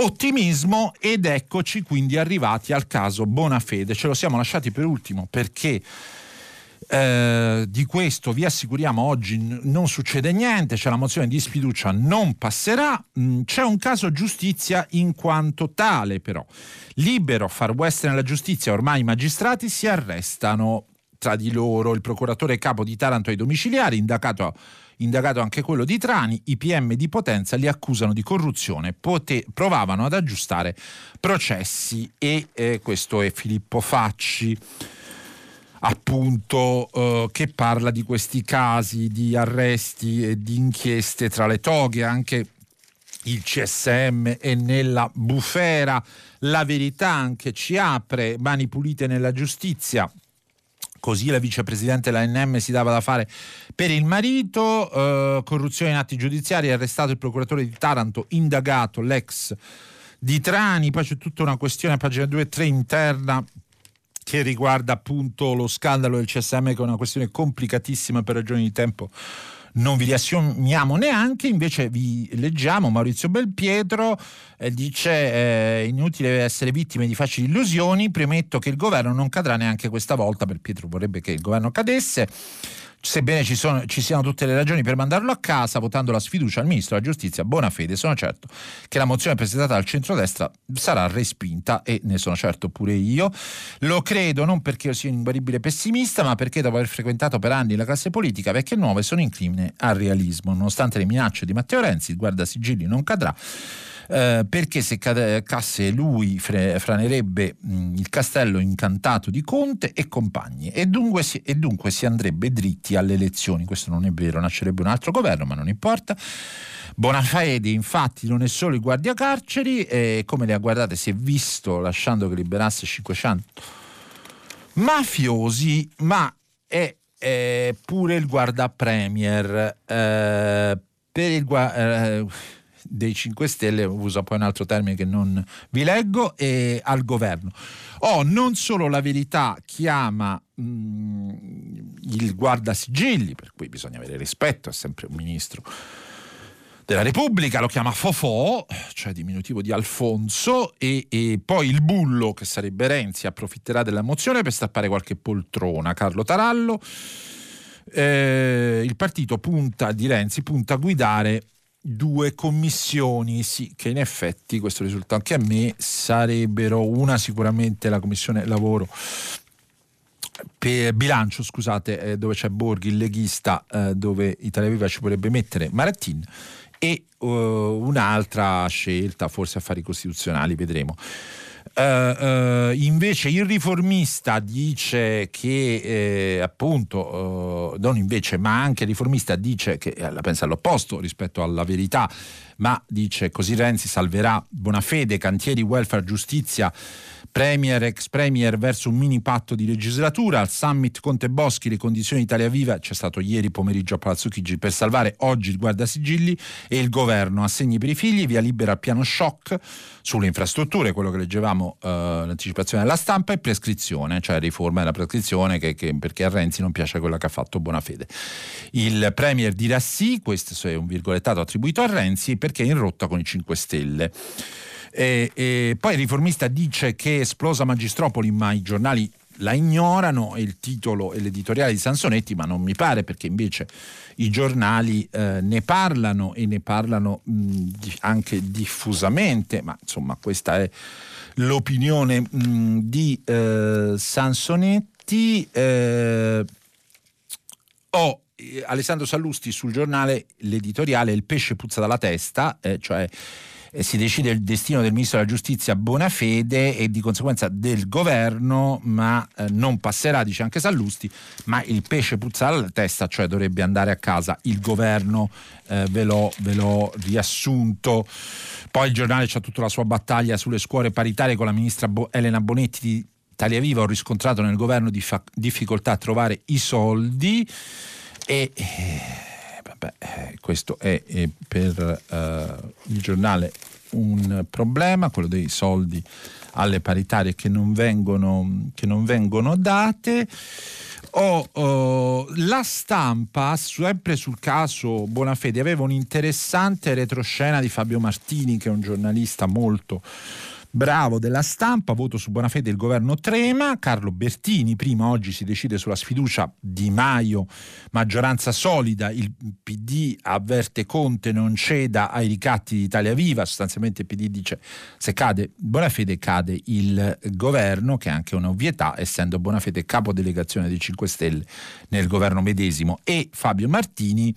ottimismo. Ed eccoci quindi arrivati al caso Bonafede. Ce lo siamo lasciati per ultimo perché eh, di questo vi assicuriamo oggi n- non succede niente. C'è la mozione di sfiducia, non passerà. Mm, c'è un caso giustizia in quanto tale, però. Libero, far west nella giustizia, ormai i magistrati si arrestano tra di loro. Il procuratore capo di Taranto ai domiciliari, indagato, indagato anche quello di Trani. I P M di Potenza li accusano di corruzione, pote, provavano ad aggiustare processi. E eh, questo è Filippo Facci, appunto, eh, che parla di questi casi di arresti e di inchieste tra le toghe, anche il C S M e nella bufera. La Verità anche ci apre, mani pulite nella giustizia. Così la vicepresidente dell'A N M si dava da fare per il marito. Eh, corruzione in atti giudiziari, arrestato il procuratore di Taranto, indagato l'ex di Trani. Poi c'è tutta una questione a pagina due e tre interna che riguarda appunto lo scandalo del C S M, che è una questione complicatissima, per ragioni di tempo non vi riassumiamo neanche. Invece vi leggiamo Maurizio Belpietro, eh, dice eh, inutile essere vittime di facili illusioni, premetto che il governo non cadrà neanche questa volta. Belpietro vorrebbe che il governo cadesse, sebbene ci, sono, ci siano tutte le ragioni per mandarlo a casa, votando la sfiducia al ministro della giustizia Bonafede. Sono certo che la mozione presentata dal centrodestra sarà respinta, e ne sono certo pure io. Lo credo non perché io sia un imbaribile pessimista, ma perché dopo aver frequentato per anni la classe politica vecchia e nuova sono incline al realismo. Nonostante le minacce di Matteo Renzi, il guardasigilli non cadrà, eh, perché se casse lui fre- franerebbe mh, il castello incantato di Conte e compagni, e dunque, si, e dunque si andrebbe dritti alle elezioni. Questo non è vero, nascerebbe un altro governo, ma non importa. Bonafede infatti non è solo il guardiacarceri, e come le ha guardate si è visto lasciando che liberasse cinquecento mafiosi, ma è, è pure il guardapremier eh, per il gua- eh, dei cinque Stelle, usa poi un altro termine che non vi leggo, e al governo. Oh, non solo La Verità chiama mh, il guardasigilli, per cui bisogna avere rispetto, è sempre un ministro della Repubblica, lo chiama Fofò, cioè diminutivo di Alfonso, e, e poi il bullo, che sarebbe Renzi, approfitterà della mozione per stappare qualche poltrona. Carlo Tarallo, eh, il partito punta di Renzi punta a guidare due commissioni, sì, che in effetti, questo risulta anche a me, sarebbero una sicuramente la commissione lavoro per bilancio, scusate, eh, dove c'è Borghi, il leghista, eh, dove Italia Viva ci vorrebbe mettere Marattin, e uh, un'altra scelta, forse affari costituzionali, vedremo. Uh, uh, invece il Riformista dice che eh, appunto uh, non invece ma anche il Riformista dice che eh, la pensa all'opposto rispetto alla Verità, ma dice così Renzi salverà Bonafede, cantieri, welfare, giustizia, premier, ex premier verso un mini patto di legislatura. Al summit Conte Boschi le condizioni Italia Viva, c'è stato ieri pomeriggio a Palazzo Chigi, per salvare oggi il guardasigilli e il governo, assegni per i figli, via libera al piano shock sulle infrastrutture, quello che leggevamo eh, l'anticipazione della Stampa, e prescrizione, cioè riforma della prescrizione che, che, perché a Renzi non piace quella che ha fatto Bonafede. Il premier dirà sì, questo è un virgolettato attribuito a Renzi, perché è in rotta con i cinque Stelle. E, e poi il Riformista dice che esplosa Magistropoli, ma i giornali la ignorano, il titolo e l'editoriale di Sansonetti, ma non mi pare, perché invece i giornali eh, ne parlano e ne parlano mh, anche diffusamente, ma insomma questa è l'opinione mh, di eh, Sansonetti. Eh, oh, eh, Alessandro Sallusti sul giornale l'editoriale Il pesce puzza dalla testa, eh, cioè eh, si decide il destino del ministro della giustizia Bonafede e di conseguenza del governo, ma eh, non passerà, dice anche Sallusti, ma il pesce puzza dalla testa, cioè dovrebbe andare a casa il governo. Eh, ve, l'ho, ve l'ho riassunto. Poi il giornale c'ha tutta la sua battaglia sulle scuole paritarie con la ministra Bo- Elena Bonetti di Italia Viva. Ho riscontrato nel governo di fa- difficoltà a trovare i soldi e eh, vabbè, eh, questo è eh, per eh, il giornale un problema, quello dei soldi alle paritarie che non vengono, che non vengono date. Oh, oh, La Stampa, sempre sul caso Bonafede, aveva un'interessante retroscena di Fabio Martini, che è un giornalista molto bravo della Stampa. Voto su Bonafede, il governo trema. Carlo Bertini, prima, oggi si decide sulla sfiducia. Di Maio, maggioranza solida, il P D avverte Conte non ceda ai ricatti di Italia Viva. Sostanzialmente il P D dice: se cade Bonafede cade il governo, che è anche un'ovvietà, essendo Bonafede capodelegazione dei cinque Stelle nel governo medesimo. E Fabio Martini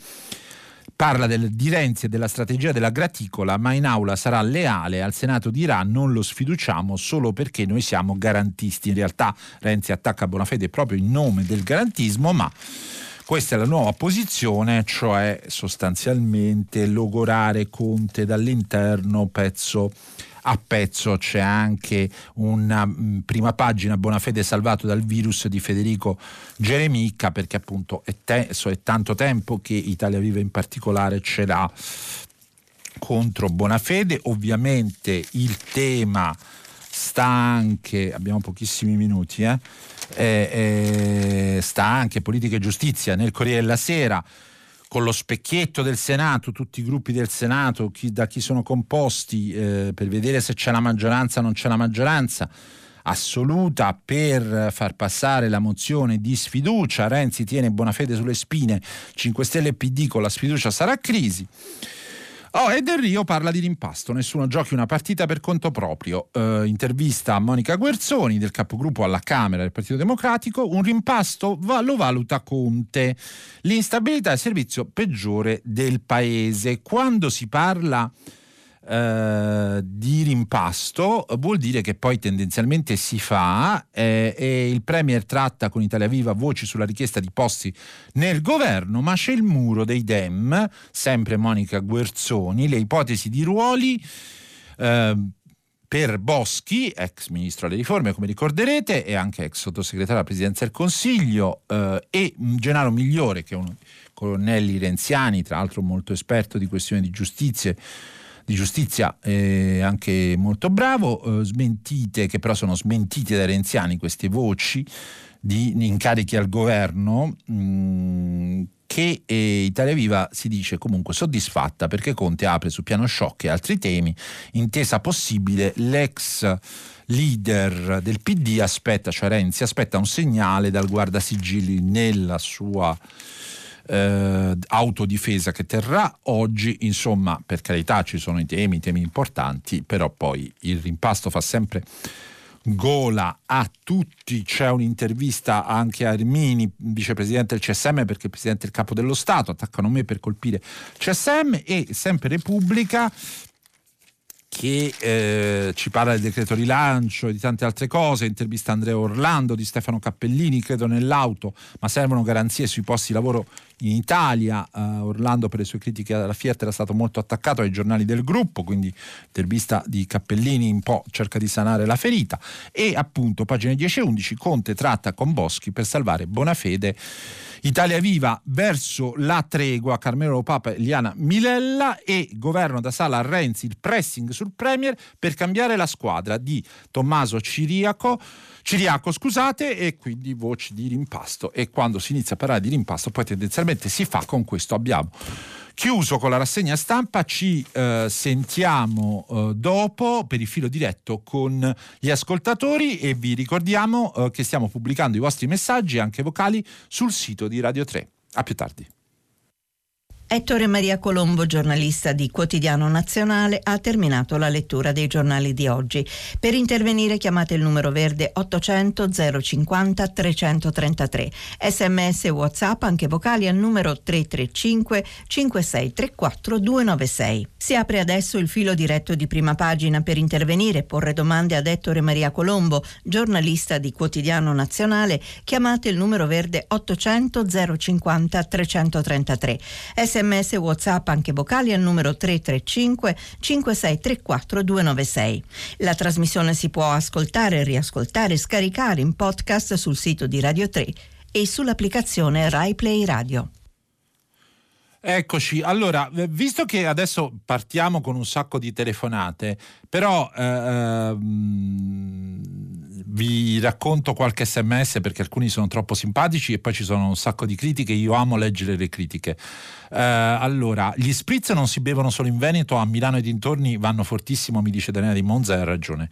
parla del, di Renzi e della strategia della graticola, ma in aula sarà leale, al Senato dirà non lo sfiduciamo solo perché noi siamo garantisti. In realtà Renzi attacca Bonafede proprio in nome del garantismo, ma questa è la nuova posizione, cioè sostanzialmente logorare Conte dall'interno pezzo a pezzo. C'è anche una mh, prima pagina, Bonafede salvato dal virus, di Federico Geremicca, perché appunto è, te- è tanto tempo che Italia Viva in particolare ce l'ha contro Bonafede. Ovviamente il tema sta anche, abbiamo pochissimi minuti, eh, eh, eh, sta anche politica e giustizia nel Corriere della Sera, con lo specchietto del Senato, tutti i gruppi del Senato, chi, da chi sono composti, eh, per vedere se c'è la maggioranza o non c'è la maggioranza assoluta per far passare la mozione di sfiducia. Renzi tiene Bonafede sulle spine, cinque Stelle e P D, con la sfiducia sarà crisi. Oh, e Del Rio parla di rimpasto, nessuno giochi una partita per conto proprio, eh, intervista a Monica Guerzoni del capogruppo alla Camera del Partito Democratico. Un rimpasto va- lo valuta Conte, l'instabilità è il servizio peggiore del paese. Quando si parla eh, di rimpasto vuol dire che poi tendenzialmente si fa, eh, e il Premier tratta con Italia Viva voci sulla richiesta di posti nel governo, ma c'è il muro dei Dem, sempre Monica Guerzoni, le ipotesi di ruoli eh, per Boschi, ex ministro alle riforme, come ricorderete, e anche ex sottosegretario alla presidenza del Consiglio, eh, e Gennaro Migliore, che è uno colonnelli renziani, tra l'altro molto esperto di questioni di giustizia di giustizia eh, anche molto bravo, eh, smentite, che però sono smentite dai renziani queste voci di incarichi al governo, mh, che eh, Italia Viva si dice comunque soddisfatta perché Conte apre su piano shock e altri temi, intesa possibile. L'ex leader del P D aspetta, cioè Renzi aspetta un segnale dal guardasigilli nella sua Eh, autodifesa che terrà oggi. Insomma, per carità, ci sono i temi, temi importanti, però poi il rimpasto fa sempre gola a tutti. C'è un'intervista anche a Armini, vicepresidente del C S M, perché il presidente è il capo dello Stato, attaccano me per colpire C S M. E sempre Repubblica, che eh, ci parla del decreto rilancio e di tante altre cose, intervista Andrea Orlando di Stefano Cappellini, credo nell'auto, ma servono garanzie sui posti di lavoro in Italia. eh, Orlando, per le sue critiche alla Fiat, era stato molto attaccato ai giornali del gruppo, quindi l'intervista di Cappellini un po' cerca di sanare la ferita. E appunto pagine dieci e undici, Conte tratta con Boschi per salvare Bonafede, Italia Viva verso la tregua, Carmelo Papa e Liana Milella. E governo da sala a Renzi, il pressing sul Premier per cambiare la squadra di Tommaso Ciriaco, Ciriaco scusate, e quindi voci di rimpasto. E quando si inizia a parlare di rimpasto poi tendenzialmente si fa. Con questo abbiamo chiuso con la rassegna stampa, ci eh, sentiamo eh, dopo per il filo diretto con gli ascoltatori, e vi ricordiamo eh, che stiamo pubblicando i vostri messaggi, anche vocali, sul sito di Radio tre. A più tardi. Ettore Maria Colombo, giornalista di Quotidiano Nazionale, ha terminato la lettura dei giornali di oggi. Per intervenire chiamate il numero verde ottocento zero cinquanta trecentotrentatré. Sms e WhatsApp, anche vocali, al numero tre tre cinque cinque sei tre quattro due nove sei. Si apre adesso il filo diretto di Prima Pagina per intervenire e porre domande ad Ettore Maria Colombo, giornalista di Quotidiano Nazionale. Chiamate il numero verde ottocento zero cinquanta trecentotrentatré. Sms e WhatsApp, anche vocali, al numero tre tre cinque cinque sei tre quattro due nove sei. La trasmissione si può ascoltare, riascoltare, scaricare in podcast sul sito di Radio tre e sull'applicazione Rai Play Radio. Eccoci, allora, visto che adesso partiamo con un sacco di telefonate, però eh, vi racconto qualche sms, perché alcuni sono troppo simpatici e poi ci sono un sacco di critiche. Io amo leggere le critiche. Eh, allora, gli spritz non si bevono solo in Veneto, a Milano e dintorni vanno fortissimo, mi dice Daniela di Monza, e ha ragione.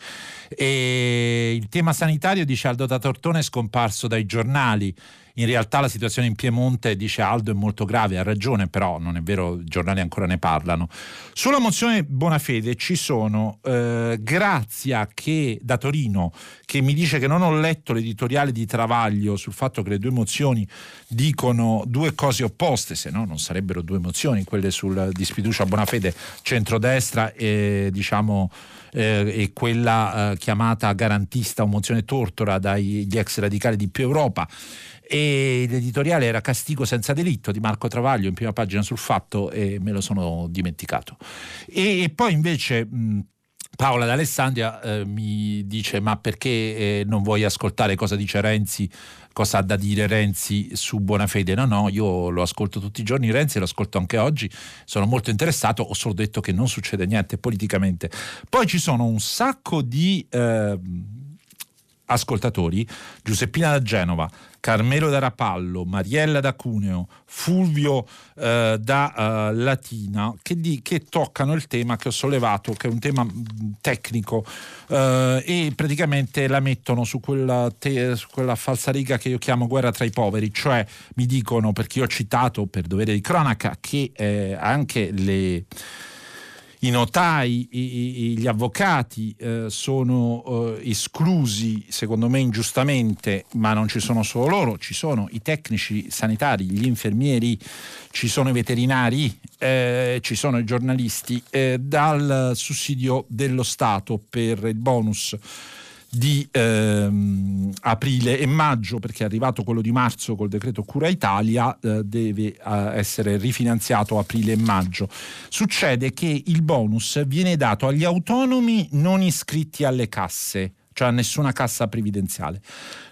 E il tema sanitario, dice Aldo da Tortone, è scomparso dai giornali. In realtà la situazione in Piemonte, dice Aldo, è molto grave, ha ragione, però non è vero, i giornali ancora ne parlano. Sulla mozione Bonafede ci sono eh, Grazia che, da Torino, che mi dice che non ho letto l'editoriale di Travaglio sul fatto che le due mozioni dicono due cose opposte, se no non sarebbero due mozioni, quelle sul di sfiducia a Bonafede, centrodestra e diciamo... Eh, e quella eh, chiamata garantista o mozione Tortora dagli ex radicali di Più Europa. E l'editoriale era Castigo senza delitto di Marco Travaglio, in prima pagina sul Fatto, e me lo sono dimenticato. E, e poi invece mh, Paola d'Alessandria eh, mi dice: ma perché eh, non vuoi ascoltare cosa dice Renzi, cosa ha da dire Renzi su Bonafede? No, no, io lo ascolto tutti i giorni Renzi, lo ascolto anche oggi, sono molto interessato, ho solo detto che non succede niente politicamente. Poi ci sono un sacco di eh, ascoltatori: Giuseppina da Genova, Carmelo da Rapallo, Mariella da Cuneo, Fulvio eh, da eh, Latina, che, di, che toccano il tema che ho sollevato, che è un tema tecnico, eh, e praticamente la mettono su quella, te, su quella falsariga che io chiamo guerra tra i poveri, cioè mi dicono, perché io ho citato per dovere di cronaca che eh, anche le... i notai, i, i, gli avvocati eh, sono eh, esclusi, secondo me ingiustamente, ma non ci sono solo loro, ci sono i tecnici sanitari, gli infermieri, ci sono i veterinari, eh, ci sono i giornalisti, eh, dal sussidio dello Stato per il bonus di ehm, aprile e maggio, perché è arrivato quello di marzo col decreto Cura Italia, eh, deve eh, essere rifinanziato aprile e maggio. Succede che il bonus viene dato agli autonomi non iscritti alle casse, cioè a nessuna cassa previdenziale.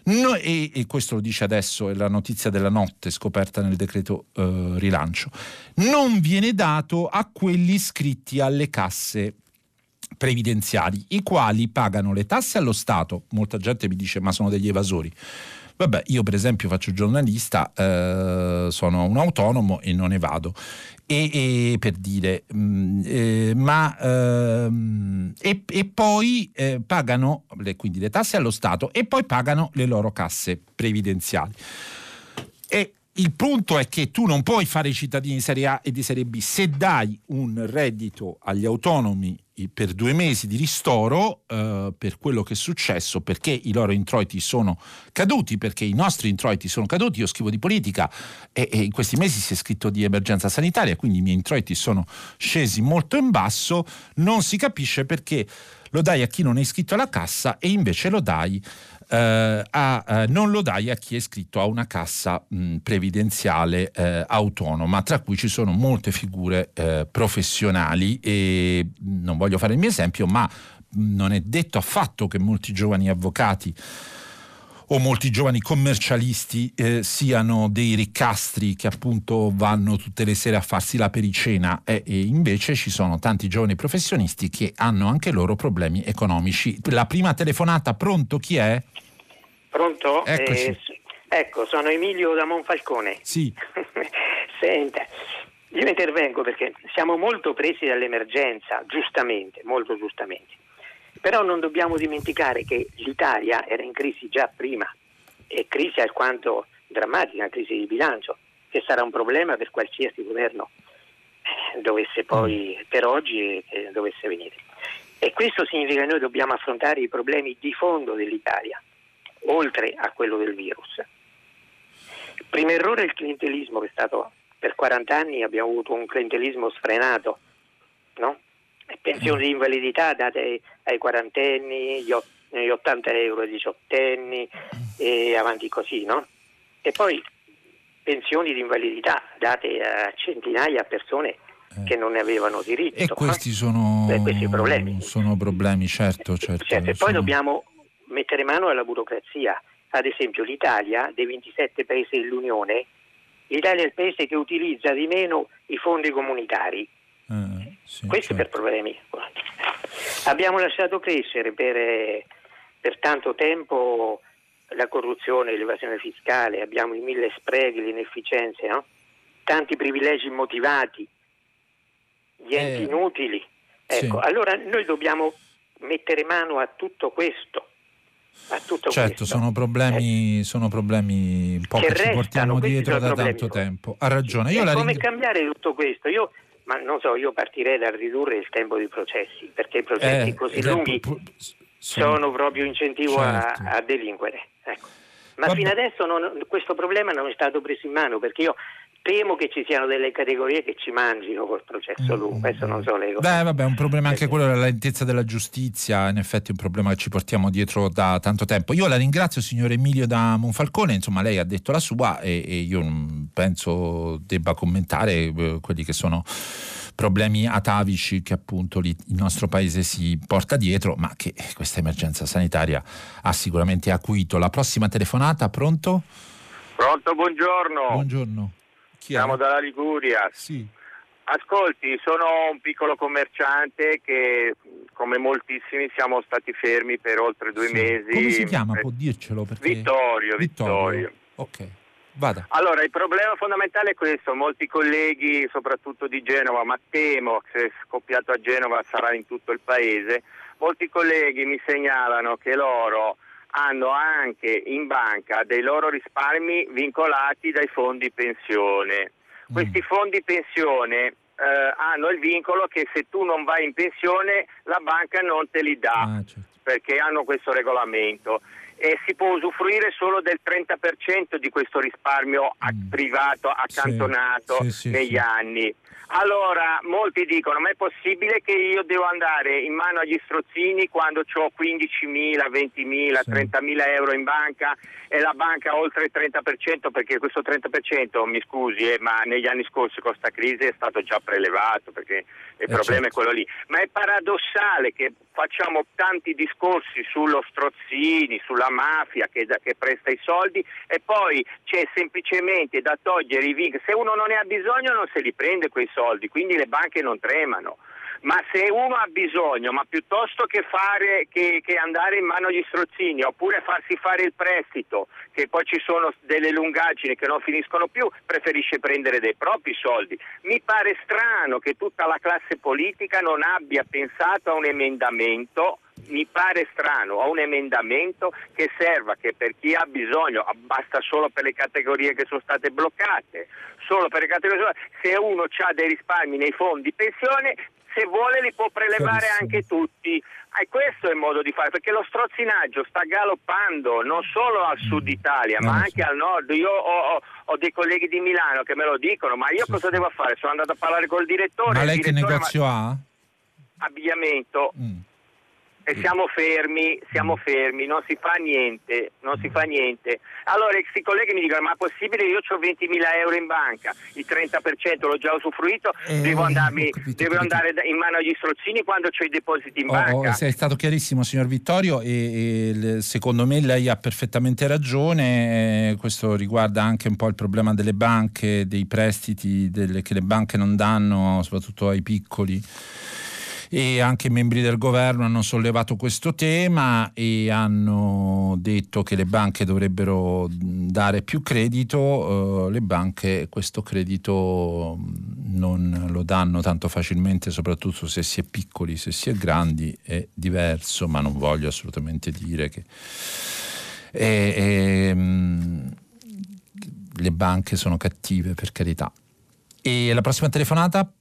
No, e, e questo lo dice adesso, è la notizia della notte scoperta nel decreto eh, rilancio. Non viene dato a quelli iscritti alle casse previdenziali, i quali pagano le tasse allo Stato. Molta gente mi dice: ma sono degli evasori. Vabbè, io per esempio faccio giornalista, eh, sono un autonomo e non evado. E, e per dire, mh, eh, ma ehm, e, e poi eh, pagano le, quindi le tasse allo Stato, e poi pagano le loro casse previdenziali. E il punto è che tu non puoi fare i cittadini di serie A e di serie B. Se dai un reddito agli autonomi per due mesi di ristoro eh, per quello che è successo, perché i loro introiti sono caduti, perché i nostri introiti sono caduti, io scrivo di politica e, e in questi mesi si è scritto di emergenza sanitaria, quindi i miei introiti sono scesi molto in basso, non si capisce perché lo dai a chi non è iscritto alla cassa e invece lo dai Uh, a, uh, non lo dai a chi è iscritto a una cassa mh, previdenziale uh, autonoma, tra cui ci sono molte figure uh, professionali, e mh, non voglio fare il mio esempio, ma mh, non è detto affatto che molti giovani avvocati o molti giovani commercialisti eh, siano dei riccastri che appunto vanno tutte le sere a farsi la pericena, e, e invece ci sono tanti giovani professionisti che hanno anche loro problemi economici. La prima telefonata, pronto, chi è? Pronto? Eh, ecco, sono Emilio da Monfalcone. Sì. Senta, io intervengo perché siamo molto presi dall'emergenza, giustamente, molto giustamente. Però non dobbiamo dimenticare che l'Italia era in crisi già prima, e crisi alquanto drammatica, crisi di bilancio, che sarà un problema per qualsiasi governo. dovesse poi per oggi eh, dovesse venire. E questo significa che noi dobbiamo affrontare i problemi di fondo dell'Italia, oltre a quello del virus. Il primo errore è il clientelismo, che è stato per quaranta anni abbiamo avuto un clientelismo sfrenato, no? Pensioni di invalidità date ai quarantenni, gli ottanta euro ai diciottenni e avanti così, no? E poi pensioni di invalidità date a centinaia di persone che non ne avevano diritto. E questi sono, eh, questi problemi. sono problemi, certo. certo, certo. E poi sono... dobbiamo mettere mano alla burocrazia. Ad esempio l'Italia, dei ventisette paesi dell'Unione, l'Italia è il paese che utilizza di meno i fondi comunitari. Eh, sì, Questo certo. per problemi. Abbiamo lasciato crescere per, per tanto tempo la corruzione, l'evasione fiscale, abbiamo i mille sprechi, le inefficienze, no? Tanti privilegi immotivati, gli enti eh, inutili. Ecco, sì. Allora noi dobbiamo mettere mano a tutto questo. A tutto certo, questo. sono problemi, eh. sono problemi un po' che, che restano, ci portiamo dietro da tanto tempo. Ha ragione. Io la come ring... cambiare tutto questo? Io Ma non so, io partirei dal ridurre il tempo dei processi, perché i processi eh, così lunghi pu- pu- sono proprio incentivo certo. a, a delinquere. Ecco. Ma Vabbè. fino adesso non, questo problema non è stato preso in mano, perché io temo che ci siano delle categorie che ci mangino col processo lungo, questo non so le cose. Beh, vabbè, un problema anche quello della lentezza della giustizia, in effetti è un problema che ci portiamo dietro da tanto tempo. Io la ringrazio, signor Emilio da Monfalcone, insomma lei ha detto la sua e, e io penso debba commentare quelli che sono problemi atavici che appunto il nostro paese si porta dietro, ma che questa emergenza sanitaria ha sicuramente acuito. La prossima telefonata, pronto? Pronto, buongiorno. Buongiorno. Siamo dalla Liguria. Sì. Ascolti, sono un piccolo commerciante che, come moltissimi, siamo stati fermi per oltre due sì. mesi. Come si chiama? Può dircelo? Perché... Vittorio, Vittorio. Vittorio. Ok, vada. Allora, il problema fondamentale è questo. Molti colleghi, soprattutto di Genova, ma temo che se scoppiato a Genova sarà in tutto il paese, molti colleghi mi segnalano che loro hanno anche in banca dei loro risparmi vincolati dai fondi pensione. Questi fondi pensione eh, hanno il vincolo che se tu non vai in pensione la banca non te li dà, ah, certo. perché hanno questo regolamento, e si può usufruire solo del trenta per cento di questo risparmio a- privato accantonato sì, sì, negli sì. anni. Allora, molti dicono, ma è possibile che io devo andare in mano agli strozzini quando ho quindicimila, ventimila, sì. trentamila euro in banca e la banca oltre il trenta per cento, perché questo trenta per cento, mi scusi, eh, ma negli anni scorsi con questa crisi è stato già prelevato, perché il eh problema certo. è quello lì. Ma è paradossale che facciamo tanti discorsi sullo strozzini, sulla mafia che, da, che presta i soldi, e poi c'è semplicemente da togliere i vincoli. Se uno non ne ha bisogno non se li prende quei soldi, quindi le banche non tremano. Ma se uno ha bisogno, ma piuttosto che fare che, che andare in mano agli strozzini, oppure farsi fare il prestito, che poi ci sono delle lungaggini che non finiscono più, preferisce prendere dei propri soldi. Mi pare strano che tutta la classe politica non abbia pensato a un emendamento, mi pare strano, a un emendamento che serva, che per chi ha bisogno, basta solo per le categorie che sono state bloccate, solo per le categorie, se uno ha dei risparmi nei fondi pensione, se vuole li può prelevare Carissimo. anche tutti. E questo è il modo di fare, perché lo strozzinaggio sta galoppando non solo al sud Italia, no, ma anche sì. al nord. Io ho, ho, ho dei colleghi di Milano che me lo dicono, ma io sì. cosa devo fare? Sono andato a parlare col direttore. Ma lei direttore, che negozio ma... ha? Abbigliamento. Mm. E siamo fermi, siamo fermi, non si fa niente, non si fa niente. Allora i colleghi mi dicono, ma è possibile che io ho ventimila euro in banca, il trenta per cento l'ho già usufruito, eh, devo, andarmi, capito, devo andare in mano agli strozzini quando ho i depositi in oh, banca. Oh, è stato chiarissimo, signor Vittorio, e, e secondo me lei ha perfettamente ragione. Questo riguarda anche un po' il problema delle banche, dei prestiti delle, che le banche non danno, soprattutto ai piccoli. E anche i membri del governo hanno sollevato questo tema e hanno detto che le banche dovrebbero dare più credito. Eh, le banche questo credito non lo danno tanto facilmente, soprattutto se si è piccoli, se si è grandi è diverso, ma non voglio assolutamente dire che... E, e, mh, le banche sono cattive, per carità. E la prossima telefonata?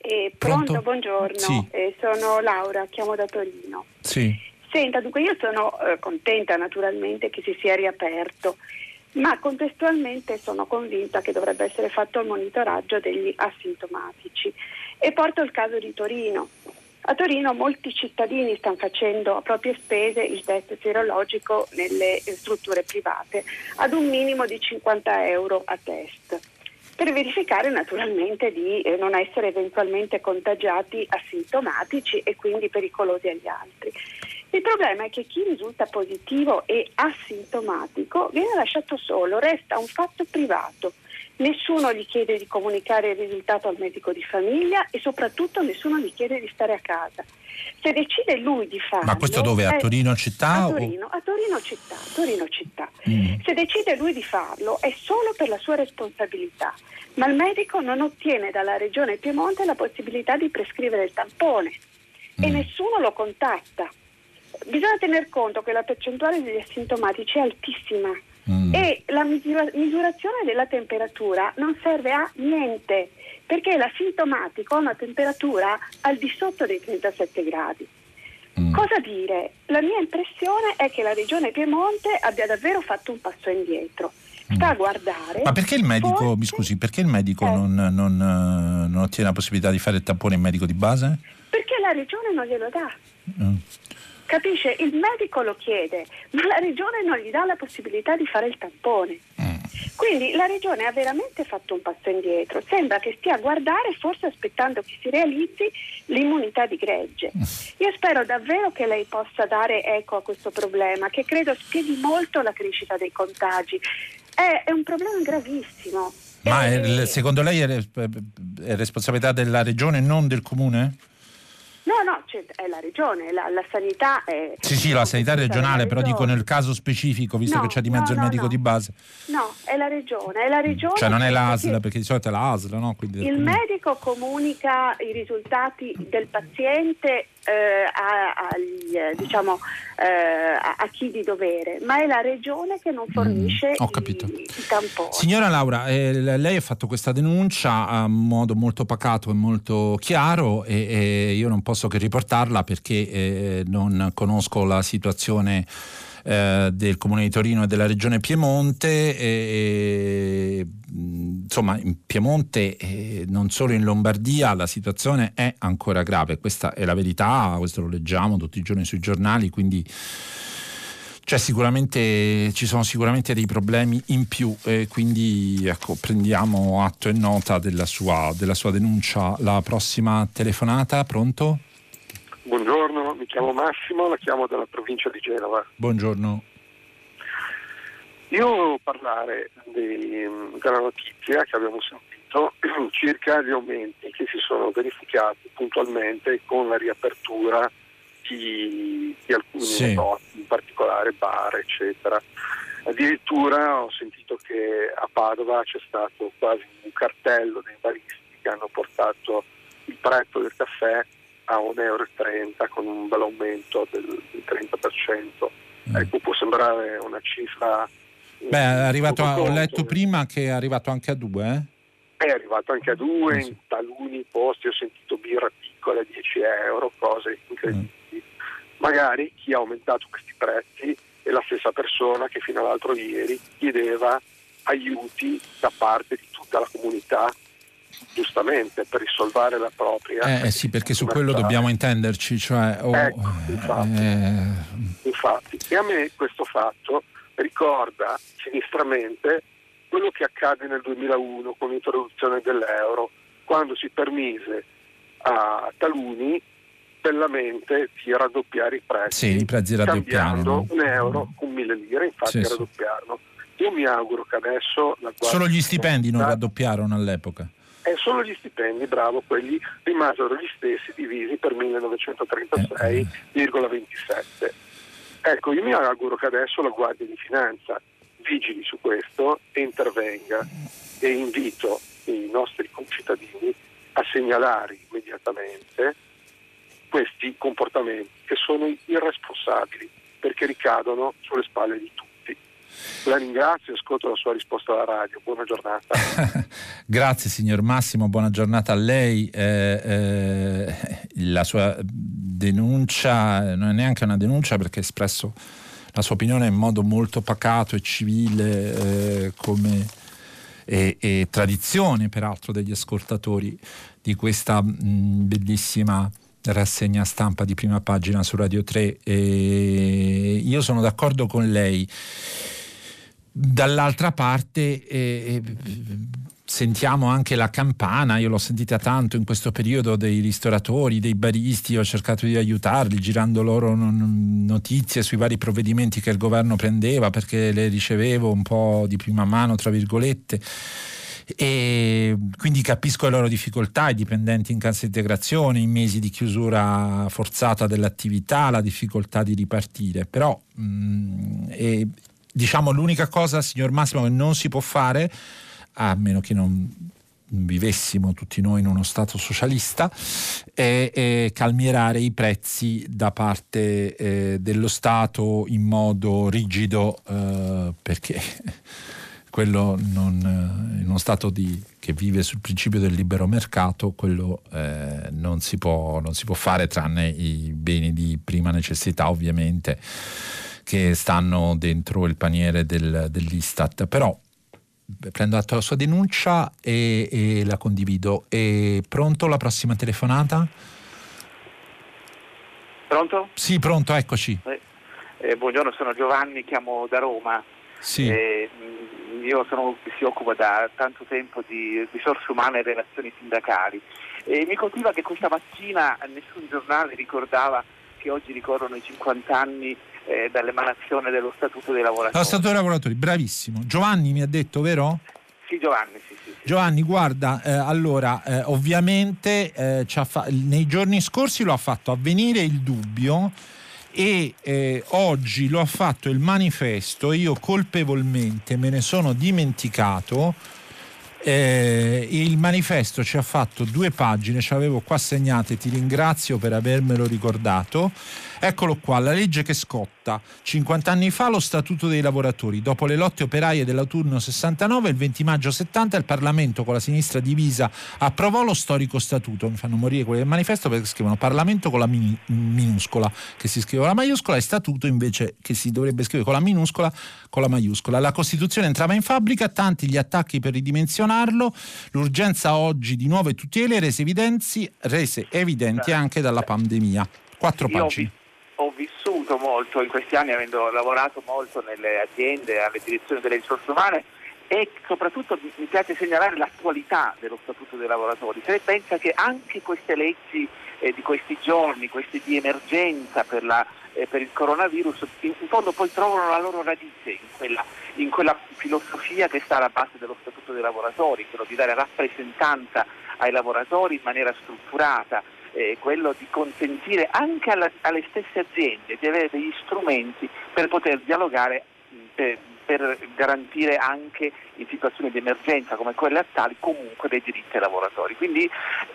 Eh, pronto? pronto, buongiorno, sì. eh, sono Laura, chiamo da Torino. Sì. Senta, dunque io sono eh, contenta naturalmente che si sia riaperto, ma contestualmente sono convinta che dovrebbe essere fatto il monitoraggio degli asintomatici. E porto il caso di Torino. A Torino molti cittadini stanno facendo a proprie spese il test sierologico nelle strutture private ad un minimo di cinquanta euro a test, per verificare naturalmente di non essere eventualmente contagiati asintomatici e quindi pericolosi agli altri. Il problema è che chi risulta positivo e asintomatico viene lasciato solo, resta un fatto privato. Nessuno gli chiede di comunicare il risultato al medico di famiglia e soprattutto nessuno gli chiede di stare a casa. Se decide lui di farlo... Ma questo dove? A Torino città? A Torino, o... a Torino città. A Torino città. Mm. Se decide lui di farlo è solo per la sua responsabilità, ma il medico non ottiene dalla Regione Piemonte la possibilità di prescrivere il tampone mm. e nessuno lo contatta. Bisogna tener conto che la percentuale degli asintomatici è altissima. Mm. E la misura- misurazione della temperatura non serve a niente, perché l'asintomatico ha una temperatura al di sotto dei trentasette gradi. Mm. Cosa dire? La mia impressione è che la Regione Piemonte abbia davvero fatto un passo indietro. Sta a guardare. Ma perché il medico, forse, mi scusi, perché il medico eh. non, non, non ottiene la possibilità di fare il tampone in medico di base? Perché la Regione non glielo dà. Mm. Capisce? Il medico lo chiede, ma la Regione non gli dà la possibilità di fare il tampone. Quindi la Regione ha veramente fatto un passo indietro. Sembra che stia a guardare, forse aspettando che si realizzi l'immunità di gregge. Io spero davvero che lei possa dare eco a questo problema, che credo spieghi molto la crescita dei contagi. È, è un problema gravissimo. Ma è, secondo lei è, è responsabilità della Regione, non del Comune? No, no, cioè, è la Regione, la, la sanità è... Sì, sì, la sanità regionale, però dico nel caso specifico, visto no, che c'è di mezzo no, il medico no. di base. No, è la Regione, è la Regione... Cioè non è l'A S L, perché, perché di solito è l'A S L, no? Quindi il medico comunica i risultati del paziente eh, a, a, diciamo, eh, a, a chi di dovere, ma è la Regione che non fornisce mm, ho capito. i, i tamponi. Signora Laura, eh, lei ha fatto questa denuncia a modo molto pacato e molto chiaro e, e io non posso che riportarla perché eh, non conosco la situazione eh, del Comune di Torino e della Regione Piemonte e, e, insomma in Piemonte e non solo in Lombardia la situazione è ancora grave, questa è la verità, questo lo leggiamo tutti i giorni sui giornali, quindi c'è sicuramente, ci sono sicuramente dei problemi in più e quindi ecco, prendiamo atto e nota della sua, della sua denuncia. La prossima telefonata, pronto? Buongiorno, mi chiamo Massimo, la chiamo dalla provincia di Genova. Buongiorno. Io volevo parlare di, della notizia che abbiamo sentito circa gli aumenti che si sono verificati puntualmente con la riapertura di, di alcuni sì. negozi, in particolare bar, eccetera. Addirittura ho sentito che a Padova c'è stato quasi un cartello dei baristi che hanno portato il prezzo del caffè a un euro e trenta con un bel aumento del, del trenta per cento. Mm. Ecco, può sembrare una cifra... Beh, è arrivato a, ho letto prima che è arrivato anche a due, eh? È arrivato anche a due, mm. in taluni posti ho sentito birra piccola a dieci euro, cose incredibili. Mm. Magari chi ha aumentato questi prezzi è la stessa persona che fino all'altro ieri chiedeva aiuti da parte di tutta la comunità, giustamente, per risolvare la propria... Eh sì, perché su quello dobbiamo intenderci, cioè... Oh, ecco, infatti, eh... infatti. E a me questo fatto ricorda sinistramente quello che accade nel duemilauno con l'introduzione dell'euro, quando si permise a taluni bellamente di raddoppiare i prezzi, sì, i prezzi cambiando un euro con mille lire, infatti sì, raddoppiarono. Io mi auguro che adesso... La Solo gli stipendi non raddoppiarono all'epoca. E solo gli stipendi, bravo, quelli rimasero gli stessi divisi per millenovecentotrentasei virgola ventisette. Ecco, io mi auguro che adesso la Guardia di Finanza vigili su questo e intervenga, e invito i nostri concittadini a segnalare immediatamente questi comportamenti che sono irresponsabili perché ricadono sulle spalle di tutti. La ringrazio, ascolto la sua risposta alla radio. Buona giornata. Grazie signor Massimo, buona giornata a lei. Eh, eh, la sua denuncia non è neanche una denuncia, perché ha espresso la sua opinione in modo molto pacato e civile, eh, come e, e tradizione peraltro degli ascoltatori di questa mh, bellissima rassegna stampa di prima pagina su Radio tre. E io sono d'accordo con lei. Dall'altra parte eh, sentiamo anche la campana, io l'ho sentita tanto in questo periodo, dei ristoratori, dei baristi. Ho cercato di aiutarli girando loro notizie sui vari provvedimenti che il governo prendeva, perché le ricevevo un po' di prima mano, tra virgolette, e quindi capisco le loro difficoltà. I dipendenti in cassa integrazione, i mesi di chiusura forzata dell'attività, la difficoltà di ripartire, però mh, e, diciamo l'unica cosa, signor Massimo, che non si può fare, a meno che non vivessimo tutti noi in uno stato socialista, è, è calmierare i prezzi da parte eh, dello Stato in modo rigido, eh, perché quello non, in uno Stato di, che vive sul principio del libero mercato, quello eh, non si può, non si può fare, tranne i beni di prima necessità ovviamente, che stanno dentro il paniere del, dell'Istat. Però prendo atto della sua denuncia e, e la condivido. E pronto, la prossima telefonata? Pronto? Sì, pronto, eccoci. Eh, eh, buongiorno, sono Giovanni, chiamo da Roma. Sì. Eh, io sono che si occupa da tanto tempo di risorse umane e relazioni sindacali. E mi colpiva che questa mattina nessun giornale ricordava che oggi ricorrono i cinquanta anni Eh, dall'emanazione dello Statuto dei Lavoratori. Lo Statuto dei Lavoratori, bravissimo. Giovanni mi ha detto, vero? Sì, Giovanni, sì, sì. sì. Giovanni, guarda, eh, allora, eh, ovviamente eh, ci ha fa- nei giorni scorsi lo ha fatto Avvenire il Dubbio, e eh, oggi lo ha fatto il Manifesto. Io colpevolmente me ne sono dimenticato. Eh, il Manifesto ci ha fatto due pagine, ce l'avevo qua segnate, ti ringrazio per avermelo ricordato. Eccolo qua, la legge che scotta. cinquanta anni fa lo Statuto dei Lavoratori. Dopo le lotte operaie dell'autunno sessantanove, il venti maggio settanta il Parlamento con la sinistra divisa approvò lo storico Statuto. Mi fanno morire quelli del Manifesto, perché scrivono Parlamento con la min- minuscola, che si scrive con la maiuscola, e Statuto invece che si dovrebbe scrivere con la minuscola, con la maiuscola. La Costituzione entrava in fabbrica, tanti gli attacchi per ridimensionare. L'urgenza oggi di nuove tutele rese evidenti, rese evidenti anche dalla pandemia. Quattro pagine. Io ho vissuto molto in questi anni, avendo lavorato molto nelle aziende, alle direzioni delle risorse umane, e soprattutto mi piace segnalare l'attualità dello Statuto dei Lavoratori. Se pensa che anche queste leggi eh, di questi giorni, queste di emergenza per la per il coronavirus, in fondo poi trovano la loro radice in quella, in quella filosofia che sta alla base dello Statuto dei Lavoratori, quello di dare rappresentanza ai lavoratori in maniera strutturata, eh, quello di consentire anche alla, alle stesse aziende di avere degli strumenti per poter dialogare, per, per garantire anche in situazioni di emergenza come quelle attuali comunque dei diritti ai lavoratori. Quindi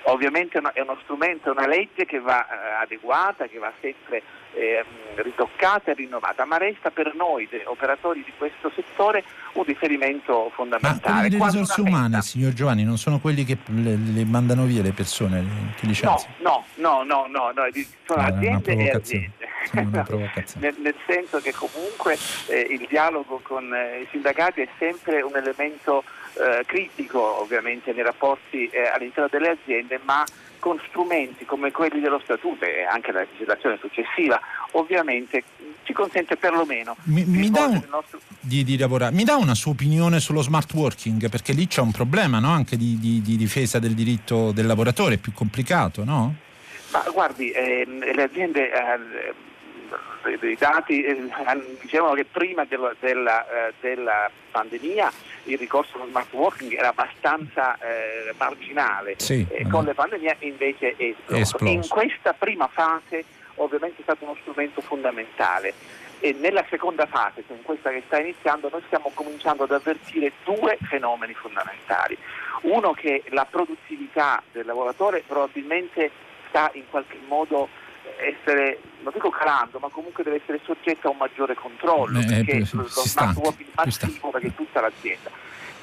ovviamente è uno strumento, è una legge che va adeguata, che va sempre Eh, ritoccata e rinnovata, ma resta per noi operatori di questo settore un riferimento fondamentale. Ma le risorse umane, signor Giovanni, non sono quelli che le, le mandano via le persone, le, che licenziano? No, no, no, no, no, sono ah, aziende e aziende. nel, nel senso che comunque eh, il dialogo con eh, i sindacati è sempre un elemento eh, critico ovviamente nei rapporti eh, all'interno delle aziende, ma con strumenti come quelli dello Statuto e anche la legislazione successiva, ovviamente ci consente perlomeno mi, mi dà un, nostro... di, di lavorare. Mi dà una sua opinione sullo smart working? Perché lì c'è un problema, no? Anche di, di, di difesa del diritto del lavoratore, è più complicato, no? Ma guardi, eh, le aziende... Eh, i dati eh, dicevano che prima della, della, eh, della pandemia il ricorso allo smart working era abbastanza eh, marginale, sì, eh, con la pandemia invece è esploso. è esploso. In questa prima fase ovviamente è stato uno strumento fondamentale, e nella seconda fase, cioè in questa che sta iniziando, noi stiamo cominciando ad avvertire due fenomeni fondamentali. Uno, che la produttività del lavoratore probabilmente sta in qualche modo essere, non dico calando, ma comunque deve essere soggetta a un maggiore controllo, eh, perché eh, lo smart working massivo perché tutta l'azienda.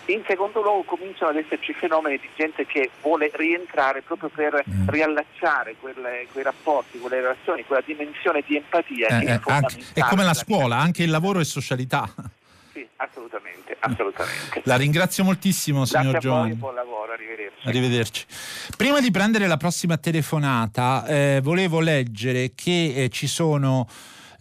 In secondo luogo cominciano ad esserci fenomeni di gente che vuole rientrare proprio per riallacciare quelle, quei rapporti, quelle relazioni, quella dimensione di empatia eh, che è fondamentale. È come la scuola, anche il lavoro è socialità. Sì, assolutamente, assolutamente. La ringrazio moltissimo, signor Giorno. Buon lavoro, arrivederci. Arrivederci. Prima di prendere la prossima telefonata, eh, volevo leggere che eh, ci sono...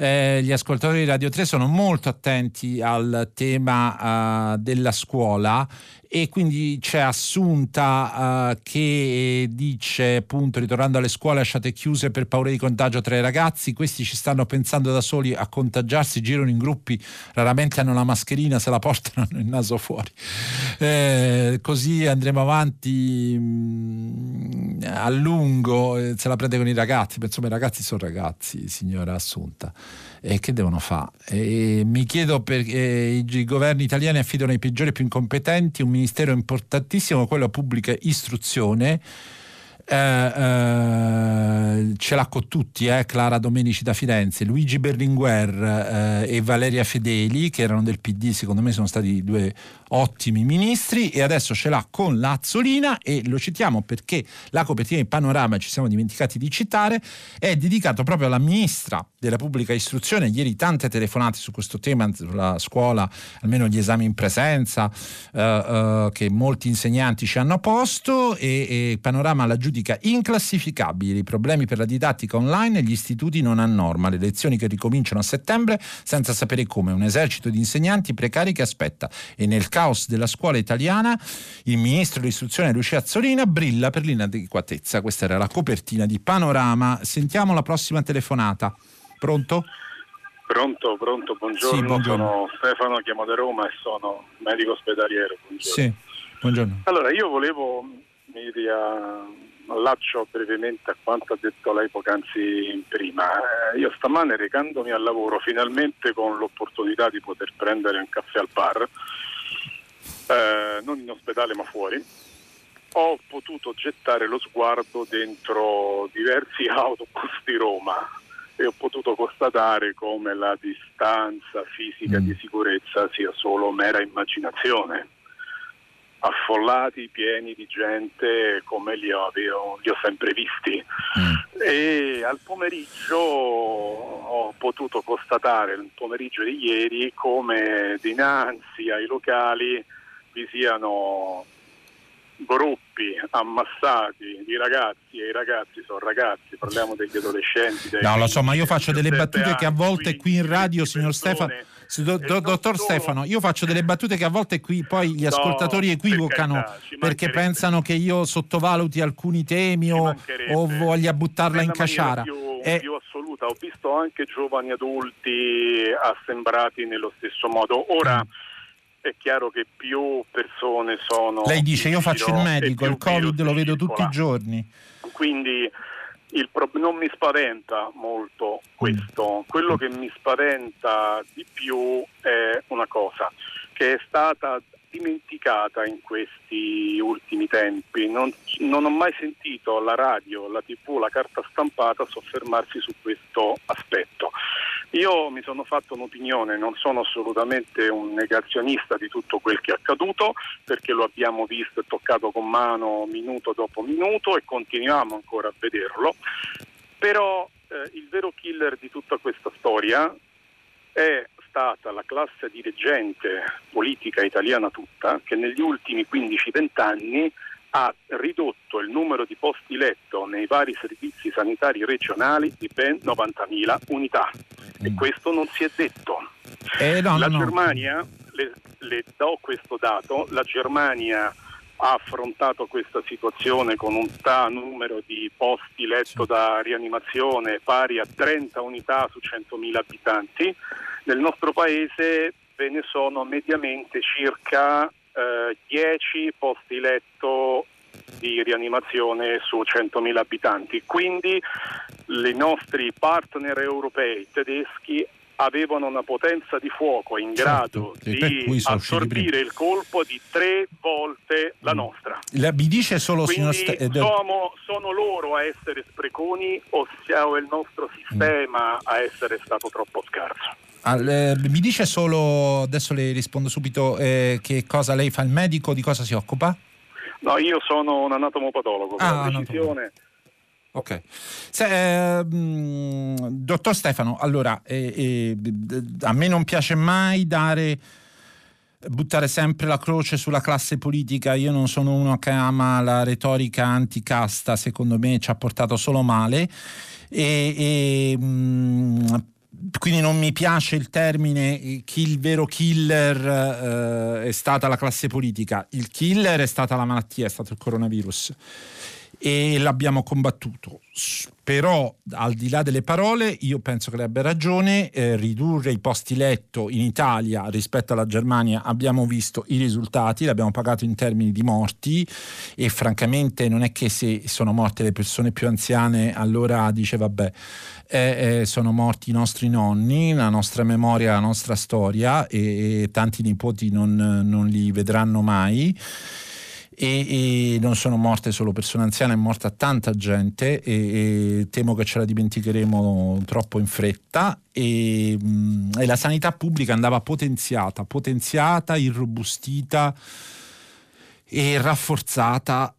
Eh, gli ascoltatori di Radio tre sono molto attenti al tema uh, della scuola, e quindi c'è Assunta uh, che dice, appunto, ritornando alle scuole lasciate chiuse per paura di contagio tra i ragazzi, questi ci stanno pensando da soli a contagiarsi, girano in gruppi, raramente hanno la mascherina, se la portano il naso fuori, eh, così andremo avanti mh, a lungo, eh, se la prende con i ragazzi. Beh, insomma, i ragazzi sono ragazzi, signora Assunta. E che devono fare? E mi chiedo perché i governi italiani affidano ai peggiori e più incompetenti un ministero importantissimo, quello a pubblica istruzione. Eh, eh, ce l'ha con tutti, eh? Clara Domenici da Firenze, Luigi Berlinguer eh, e Valeria Fedeli, che erano del P D, secondo me sono stati due ottimi ministri, e adesso ce l'ha con Lazzolina. E lo citiamo perché la copertina di Panorama, ci siamo dimenticati di citare, è dedicato proprio alla ministra della pubblica istruzione. Ieri tante telefonate su questo tema, sulla scuola, almeno gli esami in presenza eh, eh, che molti insegnanti ci hanno posto, e, e Panorama la giudica inclassificabili, problemi per la didattica online e gli istituti non a norma, le lezioni che ricominciano a settembre senza sapere come, un esercito di insegnanti precari che aspetta, e nel caos della scuola italiana il ministro dell'istruzione Lucia Azzolina brilla per l'inadeguatezza. Questa era la copertina di Panorama. Sentiamo la prossima telefonata. Pronto? Pronto, pronto, buongiorno, sì, buongiorno. Sono Stefano, chiamo da Roma e sono medico ospedaliero. Buongiorno. Sì, buongiorno. Allora, io volevo mi dia... allaccio brevemente a quanto ha detto lei poc'anzi prima. Eh, io stamane, recandomi al lavoro, finalmente con l'opportunità di poter prendere un caffè al bar, eh, non in ospedale ma fuori, ho potuto gettare lo sguardo dentro diversi autobus di Roma e ho potuto constatare come la distanza fisica mm. di sicurezza sia solo mera immaginazione. Affollati, pieni di gente come li ho, li ho, li ho sempre visti mm. e al pomeriggio ho potuto constatare, il pomeriggio di ieri, come dinanzi ai locali vi siano gruppi ammassati di ragazzi, e i ragazzi sono ragazzi, parliamo degli adolescenti. No, lo so, ma io faccio delle battute che a volte qui in radio, signor Stefano, do, do, dottor Stefano, io faccio delle battute che a volte qui poi gli ascoltatori equivocano perché pensano che io sottovaluti alcuni temi o, o voglia buttarla in caciara. Eh, più assoluta, ho visto anche giovani adulti assembrati nello stesso modo. Ora è chiaro che più persone sono... Lei dice, io faccio il medico, il Covid lo vedo tutti i giorni. Quindi il pro- non mi spaventa molto questo. Quello che mi spaventa di più è una cosa che è stata dimenticata in questi ultimi tempi. Non, non ho mai sentito la radio, la tivù, la carta stampata soffermarsi su questo aspetto. Io mi sono fatto un'opinione, non sono assolutamente un negazionista di tutto quel che è accaduto, perché lo abbiamo visto e toccato con mano minuto dopo minuto e continuiamo ancora a vederlo, però eh, il vero killer di tutta questa storia è stata la classe dirigente politica italiana tutta, che negli ultimi quindici venti anni ha ridotto il numero di posti letto nei vari servizi sanitari regionali di ben novantamila unità, e questo non si è detto. Eh, no, la no, Germania, no. Le, le do questo dato, la Germania ha affrontato questa situazione con un tal numero di posti letto da rianimazione pari a trenta unità su centomila abitanti. Nel nostro paese ve ne sono mediamente circa dieci posti letto di rianimazione su centomila abitanti, quindi i nostri partner europei tedeschi avevano una potenza di fuoco in grado certo, di assorbire il colpo di tre volte la nostra. La, mi dice solo, quindi, signor St- siamo, sono loro a essere spreconi o siamo il nostro sistema a essere stato troppo scarso? Al, eh, mi dice solo, adesso le rispondo subito, eh, che cosa lei fa, il medico, di cosa si occupa? No, io sono un anatomopatologo. Ah, anatomo. Ok. Se, eh, mh, dottor Stefano, allora eh, eh, a me non piace mai dare buttare sempre la croce sulla classe politica. Io non sono uno che ama la retorica anticasta, secondo me ci ha portato solo male, e, e mh, quindi non mi piace il termine chi il vero killer eh, è stata la classe politica. Il killer è stata la malattia, è stato il coronavirus, e l'abbiamo combattuto. Però al di là delle parole, io penso che lei abbia ragione, eh, ridurre i posti letto in Italia rispetto alla Germania, abbiamo visto i risultati, l'abbiamo pagato in termini di morti, e francamente non è che se sono morte le persone più anziane allora dice vabbè, eh, eh, sono morti i nostri nonni, la nostra memoria, la nostra storia, e, e tanti nipoti non, non li vedranno mai. E, e non sono morte solo persone anziane, è morta tanta gente, e, e temo che ce la dimenticheremo troppo in fretta, e, e la sanità pubblica andava potenziata, potenziata, irrobustita e rafforzata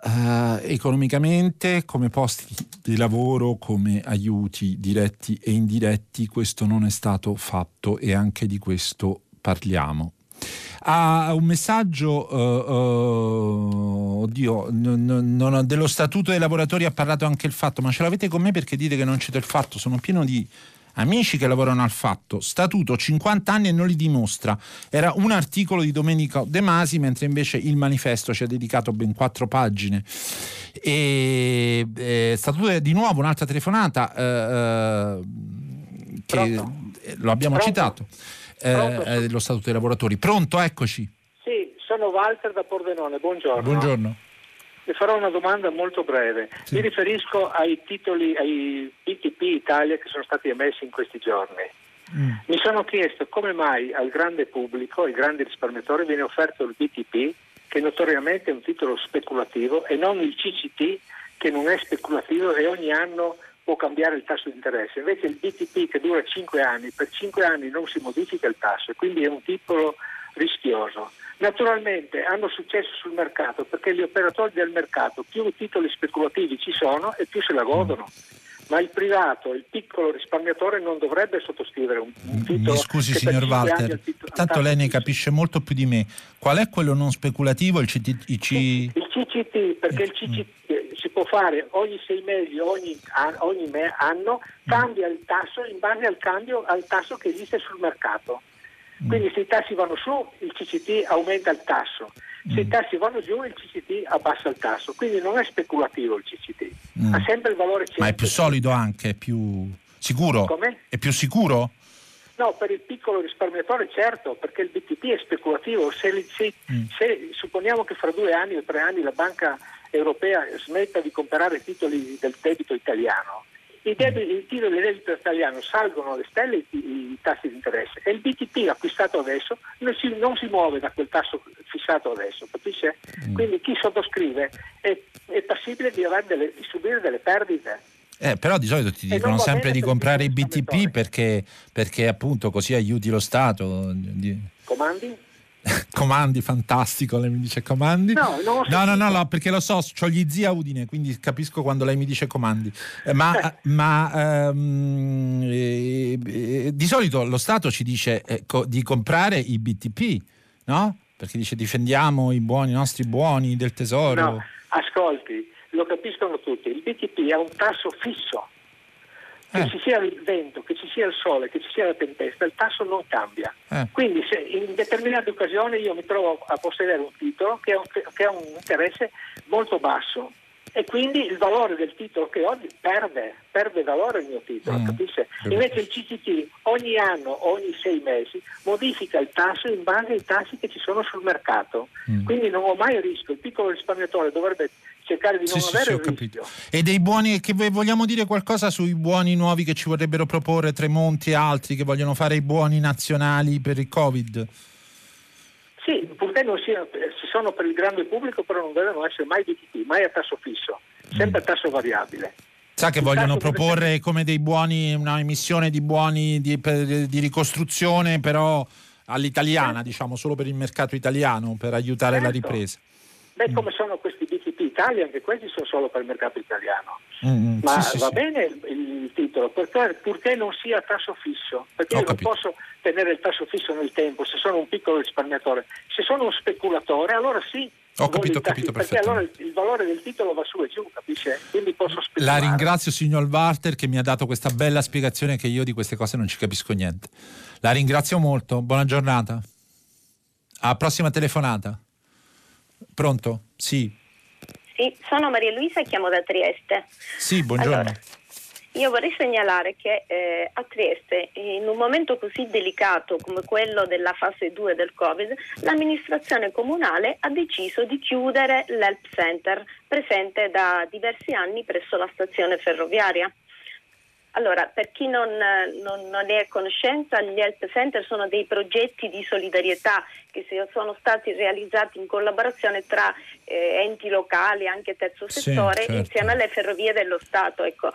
eh, economicamente, come posti di lavoro, come aiuti diretti e indiretti. Questo non è stato fatto, e anche di questo parliamo. Ha un messaggio uh, uh, oddio non, non, non, dello statuto dei lavoratori ha parlato anche il Fatto, ma ce l'avete con me perché dite che non cito il Fatto, sono pieno di amici che lavorano al Fatto. Statuto cinquanta anni e non li dimostra, era un articolo di Domenico De Masi, mentre invece il Manifesto ci ha dedicato ben quattro pagine. E, e statuto, di nuovo un'altra telefonata uh, che lo abbiamo Pronto? citato Eh, lo Statuto dei lavoratori. Pronto, eccoci. Sì, sono Walter da Pordenone, buongiorno. Buongiorno. Le farò una domanda molto breve. Sì. Mi riferisco ai titoli, ai P T P Italia che sono stati emessi in questi giorni. Mm. Mi sono chiesto come mai al grande pubblico, ai grandi risparmiatori, viene offerto il P T P, che notoriamente è un titolo speculativo, e non il C C T, che non è speculativo e ogni anno può cambiare il tasso di interesse. Invece il B T P, che dura cinque anni, per cinque anni non si modifica il tasso, e quindi è un titolo rischioso. Naturalmente hanno successo sul mercato perché gli operatori del mercato, più titoli speculativi ci sono e più se la godono, ma il privato, il piccolo risparmiatore non dovrebbe sottoscrivere un, un titolo. Mi scusi signor Walter, titolo, tanto lei ne capisce molto più di me. Qual è quello non speculativo? Il C C T? C- il C C T, perché il C C T si può fare ogni sei mesi, ogni, ogni me, anno, cambia il tasso in base al cambio al tasso che esiste sul mercato. Quindi se i tassi vanno su, il C C T aumenta il tasso. Se i tassi vanno giù, il C C T abbassa il tasso. Quindi non è speculativo il C C T, mm. ha sempre il valore cento. Ma è più solido anche, è più sicuro? Come? È più sicuro? No, per il piccolo risparmiatore certo, perché il B T P è speculativo. Se, se, mm. se supponiamo che fra due anni o tre anni la banca europea smetta di comprare titoli del debito italiano, i debiti, i titoli del debito italiano salgono alle stelle, i, i tassi di interesse, e il B T P acquistato adesso non si, non si muove da quel tasso fissato adesso, capisce? Mm. Quindi chi sottoscrive è, è passibile di, avere delle, di subire delle perdite. Eh, però di solito ti dicono sempre di comprare i B T P perché, perché appunto così aiuti lo Stato. Comandi? Comandi, fantastico, lei mi dice comandi. No, non no, no, no, no, perché lo so, c'ho gli zii a Udine, quindi capisco quando lei mi dice comandi. Eh, ma eh. ma ehm, eh, eh, di solito lo Stato ci dice eh, co- di comprare i B T P, no? Perché dice difendiamo i buoni, i nostri buoni del tesoro. No, ascolti. Lo capiscono tutti, il B T P ha un tasso fisso, che eh. ci sia il vento, che ci sia il sole, che ci sia la tempesta, il tasso non cambia. Eh. Quindi se in determinate occasioni io mi trovo a possedere un titolo che ha un, che ha un interesse molto basso, e quindi il valore del titolo che oggi perde, perde valore il mio titolo, mm. capisce? Invece il C C T ogni anno, ogni sei mesi, modifica il tasso in base ai tassi che ci sono sul mercato, mm. quindi non ho mai il rischio. Il piccolo risparmiatore dovrebbe cercare di non sì, avere sì, il rischio. E dei buoni, che vogliamo dire qualcosa sui buoni nuovi che ci vorrebbero proporre Tremonti e altri che vogliono fare i buoni nazionali per il Covid? Sì, purché non siano, si sono per il grande pubblico, però non devono essere mai B T P, mai a tasso fisso. sempre a tasso variabile. Sa che vogliono proporre come dei buoni, una emissione di buoni di, di ricostruzione, però all'italiana, certo, diciamo, solo per il mercato italiano, per aiutare, certo, la ripresa. Beh, come sono questi B T P Italia, anche questi sono solo per il mercato italiano. Mm, Ma sì, va sì, bene sì. il titolo, perché, purché non sia a tasso fisso, perché Ho io capito. non posso tenere il tasso fisso nel tempo se sono un piccolo risparmiatore. Se sono un speculatore, allora sì. Ho capito, ho capito, perché allora il valore del titolo va su e giù, capisce? Quindi posso speculare. La ringrazio, signor Walter, che mi ha dato questa bella spiegazione, che io di queste cose non ci capisco niente. La ringrazio molto, buona giornata. A prossima telefonata. Pronto? Sì. Sì, sono Maria Luisa e chiamo da Trieste. Sì, buongiorno. Allora, io vorrei segnalare che eh, a Trieste, in un momento così delicato come quello della fase due del Covid, l'amministrazione comunale ha deciso di chiudere l'Help Center presente da diversi anni presso la stazione ferroviaria. Allora, per chi non, non, non ne è a conoscenza, gli Help Center sono dei progetti di solidarietà che sono stati realizzati in collaborazione tra eh, enti locali, anche terzo settore, sì, certo, insieme alle ferrovie dello Stato, ecco.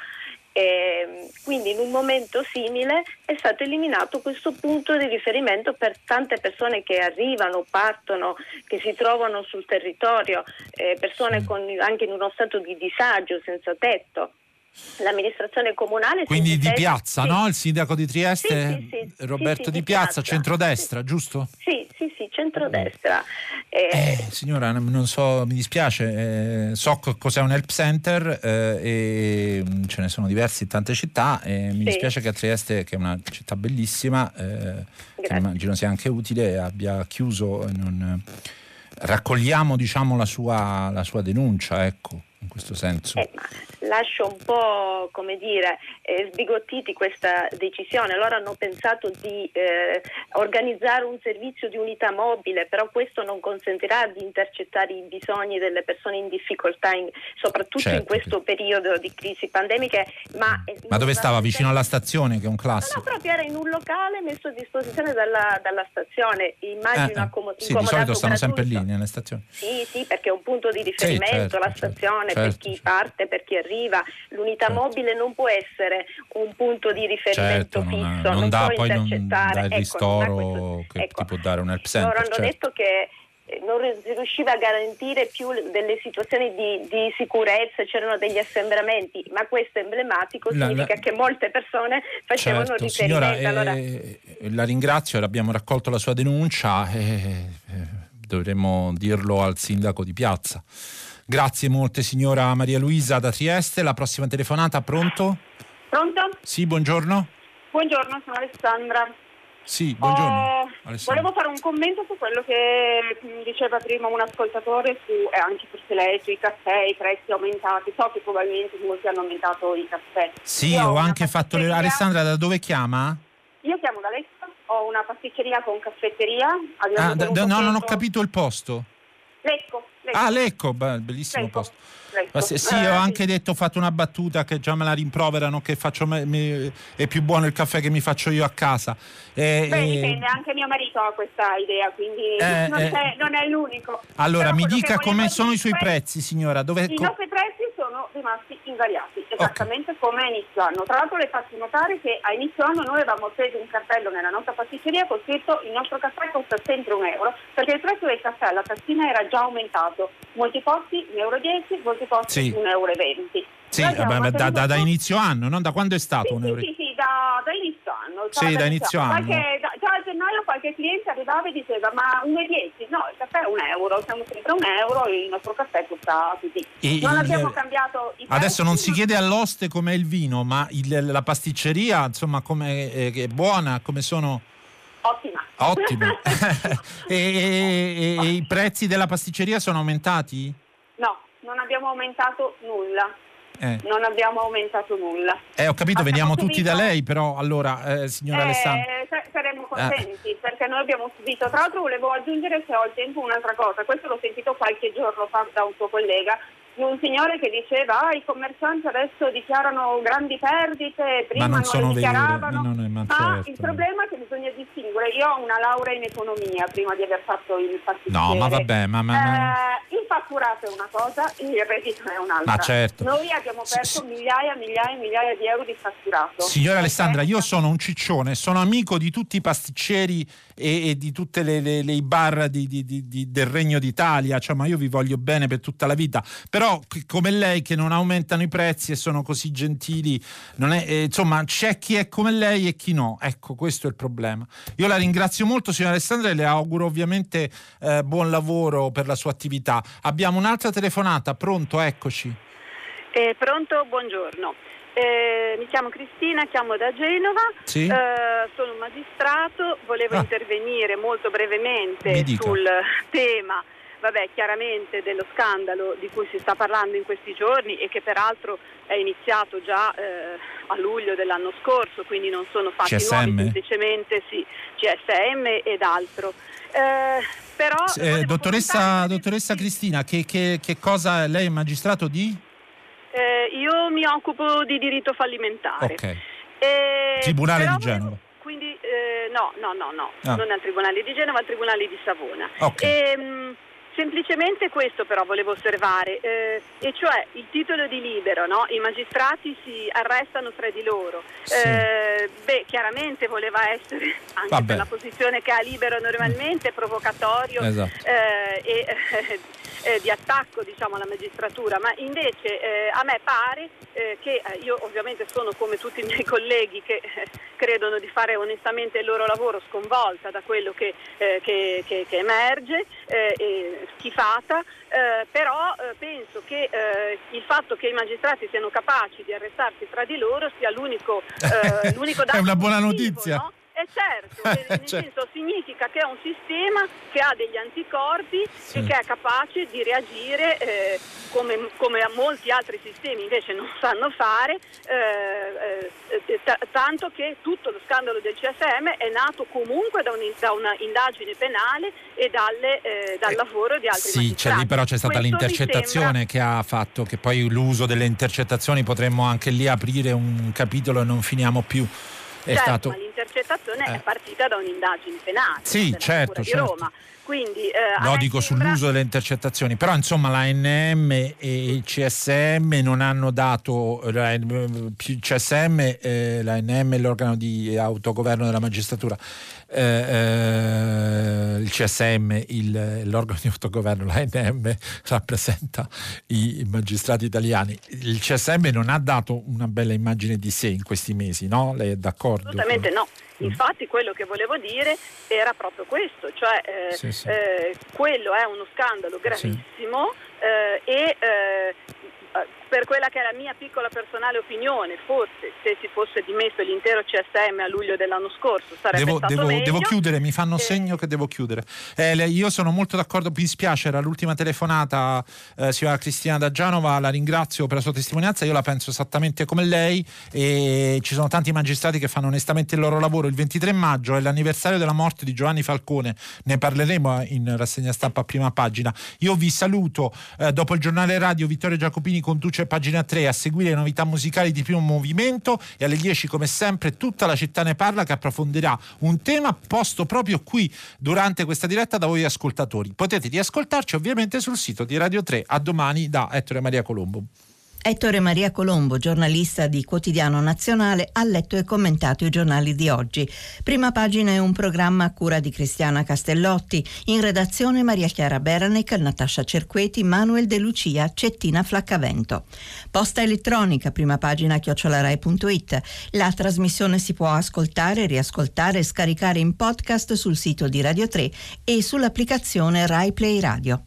E quindi in un momento simile è stato eliminato questo punto di riferimento per tante persone che arrivano, partono, che si trovano sul territorio, eh, persone con, anche in uno stato di disagio, senza tetto. L'amministrazione comunale, quindi si di testa, piazza, sì, no? Il sindaco di Trieste, sì, sì, sì, Roberto sì, sì, di piazza, piazza, centrodestra, sì, giusto? Sì, sì, sì, centrodestra. Eh, eh, signora, non so, mi dispiace, eh, so cos'è un help center eh, e ce ne sono diversi in tante città e mi sì. dispiace che a Trieste, che è una città bellissima, eh, che immagino sia anche utile, abbia chiuso. Non, raccogliamo, diciamo, la sua, la sua denuncia, ecco, in questo senso. Eh, lascio un po', come dire, eh, sbigottiti questa decisione. Loro hanno pensato di eh, organizzare un servizio di unità mobile, però questo non consentirà di intercettare i bisogni delle persone in difficoltà, in, soprattutto certo, in questo sì. periodo di crisi pandemiche. Ma, eh, ma dove stava? Vicino alla stazione, che è un classico? No, no, proprio era in un locale messo a disposizione dalla, dalla stazione. Immagino eh, eh. Accom- sì, di solito stanno sempre lì, nelle stazioni. Sì, sì, perché è un punto di riferimento, sì, certo, la stazione, certo. Certo, per chi parte, per chi arriva. L'unità certo. mobile non può essere un punto di riferimento certo, fisso, non, non, non dà, può poi intercettare, non dà il ristoro, ecco, non dà questo, che ecco. ti può dare un help center. Loro hanno certo. detto che non riusciva a garantire più delle situazioni di, di sicurezza, c'erano degli assembramenti, ma questo è emblematico, la, significa la... che molte persone facevano certo, riferimento. Signora, allora... eh, la ringrazio, abbiamo raccolto la sua denuncia, eh, eh, dovremmo dirlo al sindaco di piazza. Grazie molte, signora Maria Luisa da Trieste. La prossima telefonata, pronto? Pronto? Sì, buongiorno. Buongiorno, sono Alessandra. Sì, buongiorno. Oh, Alessandra. Volevo fare un commento su quello che diceva prima un ascoltatore su, eh, anche forse lei, sui caffè, i prezzi aumentati. So che probabilmente molti hanno aumentato i caffè. Sì, Io ho anche fatto... Le... Alessandra, da dove chiama? Io chiamo da Lecco, ho una pasticceria con caffetteria. Ah, d- d- no, non ho capito il posto. Lecco. Lecco. Ah, Lecco, bellissimo Lecco. posto. Lecco. Sì, ho anche detto, ho fatto una battuta che già me la rimproverano, che faccio me, me, è più buono il caffè che mi faccio io a casa. Eh, Beh, eh, dipende, anche mio marito ha questa idea, quindi eh, non, eh, non è l'unico. Allora, però mi dica come sono i suoi prezzi, prezzi, signora. Dove, I co- nostri prezzi sono rimasti invariati, esattamente okay. come a inizio anno. Tra l'altro le faccio notare che a inizio anno noi avevamo preso un cartello nella nostra pasticceria con scritto il nostro caffè costa sempre un euro, perché il prezzo del caffè alla tazzina era già aumentato. Molti posti un euro dieci, molti posti sì. un euro venti. Sì, da, da, da, da inizio anno, non da quando è stato? Sì, un euro... sì, sì da, da inizio anno. Sì, da, da inizio anno. Qualche, da, già a gennaio qualche cliente arrivava e diceva, ma uno e dieci? No, il caffè è un euro, siamo sempre un euro e il nostro caffè costa così. E non il... abbiamo cambiato i prezzi. Adesso non si chiede all'oste com'è il vino, ma il, la pasticceria, insomma, com'è, è buona, come sono... Ottima. Ottimo. e, e, e i prezzi della pasticceria sono aumentati? No, non abbiamo aumentato nulla. Eh. Non abbiamo aumentato nulla. Eh, ho capito, veniamo abbiamo tutti subito... da lei, però allora, eh, signora eh, Alessandra. Saremmo contenti, eh. perché noi abbiamo subito. Tra l'altro volevo aggiungere, se ho il tempo, un'altra cosa. Questo l'ho sentito qualche giorno fa da un suo collega, un signore che diceva ah, i commercianti adesso dichiarano grandi perdite, prima non, non le dichiaravano, no, no, ma certo. il problema è che bisogna distinguere. Io ho una laurea in economia prima di aver fatto il pasticciere. No, ma vabbè, ma, ma, ma... Eh, il fatturato salato è una cosa e il reddito è un'altra. Ma certo. Noi abbiamo perso S- migliaia, migliaia, migliaia di euro di fatturato. Signora Alessandra, io sono un ciccione, sono amico di tutti i pasticceri e, e di tutte le, le, le bar di, di, di, di, del Regno d'Italia, cioè, ma io vi voglio bene per tutta la vita, però come lei che non aumentano i prezzi e sono così gentili, non è, eh, insomma c'è chi è come lei e chi no, ecco, questo è il problema. Io la ringrazio molto, signora Alessandra, e le auguro ovviamente eh, buon lavoro per la sua attività. Abbiamo un'altra telefonata, pronto, eccoci. Eh, pronto, buongiorno. Eh, mi chiamo Cristina, chiamo da Genova, sì. eh, sono un magistrato, volevo ah. intervenire molto brevemente sul tema, vabbè, chiaramente dello scandalo di cui si sta parlando in questi giorni e che peraltro è iniziato già eh, a luglio dell'anno scorso, quindi non sono fatti C S M. nuovi, semplicemente sì, C S M ed altro. Eh, però eh, dottoressa, dottoressa Cristina, che, che, che cosa lei è magistrato di? Eh, io mi occupo di diritto fallimentare. Okay. Eh, Tribunale di Genova. Quindi eh, no, no, no, no, ah. non al Tribunale di Genova, al Tribunale di Savona. Okay. Eh, mh, semplicemente questo però volevo osservare, eh, e cioè il titolo di Libero, no? I magistrati si arrestano fra di loro. Sì. Eh, beh, chiaramente voleva essere, anche Vabbè. per la posizione che ha Libero normalmente, provocatorio, esatto. eh, e... Eh, Eh, di attacco, diciamo, alla magistratura, ma invece eh, a me pare eh, che eh, io ovviamente sono come tutti i miei colleghi che eh, credono di fare onestamente il loro lavoro, sconvolta da quello che, eh, che, che, che emerge, eh, e schifata, eh, però eh, penso che eh, il fatto che i magistrati siano capaci di arrestarsi tra di loro sia l'unico, eh, l'unico dato è una buona positivo, notizia, no? Eh certo, nel cioè. senso, significa che è un sistema che ha degli anticorpi, sì. e che è capace di reagire eh, come, come a molti altri sistemi invece non sanno fare, eh, eh, t- tanto che tutto lo scandalo del C S M è nato comunque da, un, da una indagine penale e dalle, eh, dal eh, lavoro di altri sì, magistrati. C'è lì, però c'è stata Questo l'intercettazione sembra... che ha fatto, che poi l'uso delle intercettazioni potremmo anche lì aprire un capitolo e non finiamo più. È certo, stato... ma l'intercettazione eh. è partita da un'indagine penale, sì, della certo, certo. di Roma. Quindi, eh, lo dico sembra... sull'uso delle intercettazioni, però insomma l'A N M e il C S M non hanno dato, il C S M, eh, l'A N M è l'organo di autogoverno della magistratura, eh, eh, il C S M il, l'organo di autogoverno, l'A N M rappresenta i magistrati italiani, il C S M non ha dato una bella immagine di sé in questi mesi, no? Lei è d'accordo? Assolutamente no. Infatti quello che volevo dire era proprio questo, cioè eh, sì, sì. Eh, quello è uno scandalo gravissimo, sì. eh, e eh, per quella che è la mia piccola personale opinione, forse se si fosse dimesso l'intero C S M a luglio dell'anno scorso sarebbe devo, stato devo, meglio. Devo chiudere, mi fanno e... segno che devo chiudere. Eh, io sono molto d'accordo, mi spiace, era l'ultima telefonata, eh, signora Cristina da Genova, la ringrazio per la sua testimonianza, io la penso esattamente come lei e ci sono tanti magistrati che fanno onestamente il loro lavoro. Il ventitré maggio è l'anniversario della morte di Giovanni Falcone, ne parleremo in rassegna stampa a prima pagina. Io vi saluto, eh, dopo il giornale radio Vittorio Giacopini conduce Pagina tre, a seguire le novità musicali di Primo Movimento e alle dieci come sempre Tutta la città ne parla, che approfondirà un tema posto proprio qui durante questa diretta da voi ascoltatori. Potete riascoltarci ovviamente sul sito di Radio tre. A domani da Ettore Maria Colombo. Ettore Maria Colombo, giornalista di Quotidiano Nazionale, ha letto e commentato i giornali di oggi. Prima pagina è un programma a cura di Cristiana Castellotti, in redazione Maria Chiara Beranec, Natascia Cerqueti, Manuel De Lucia, Cettina Flaccavento. Posta elettronica, prima pagina chiocciola rai punto it. La trasmissione si può ascoltare, riascoltare e scaricare in podcast sul sito di Radio tre e sull'applicazione Rai Play Radio.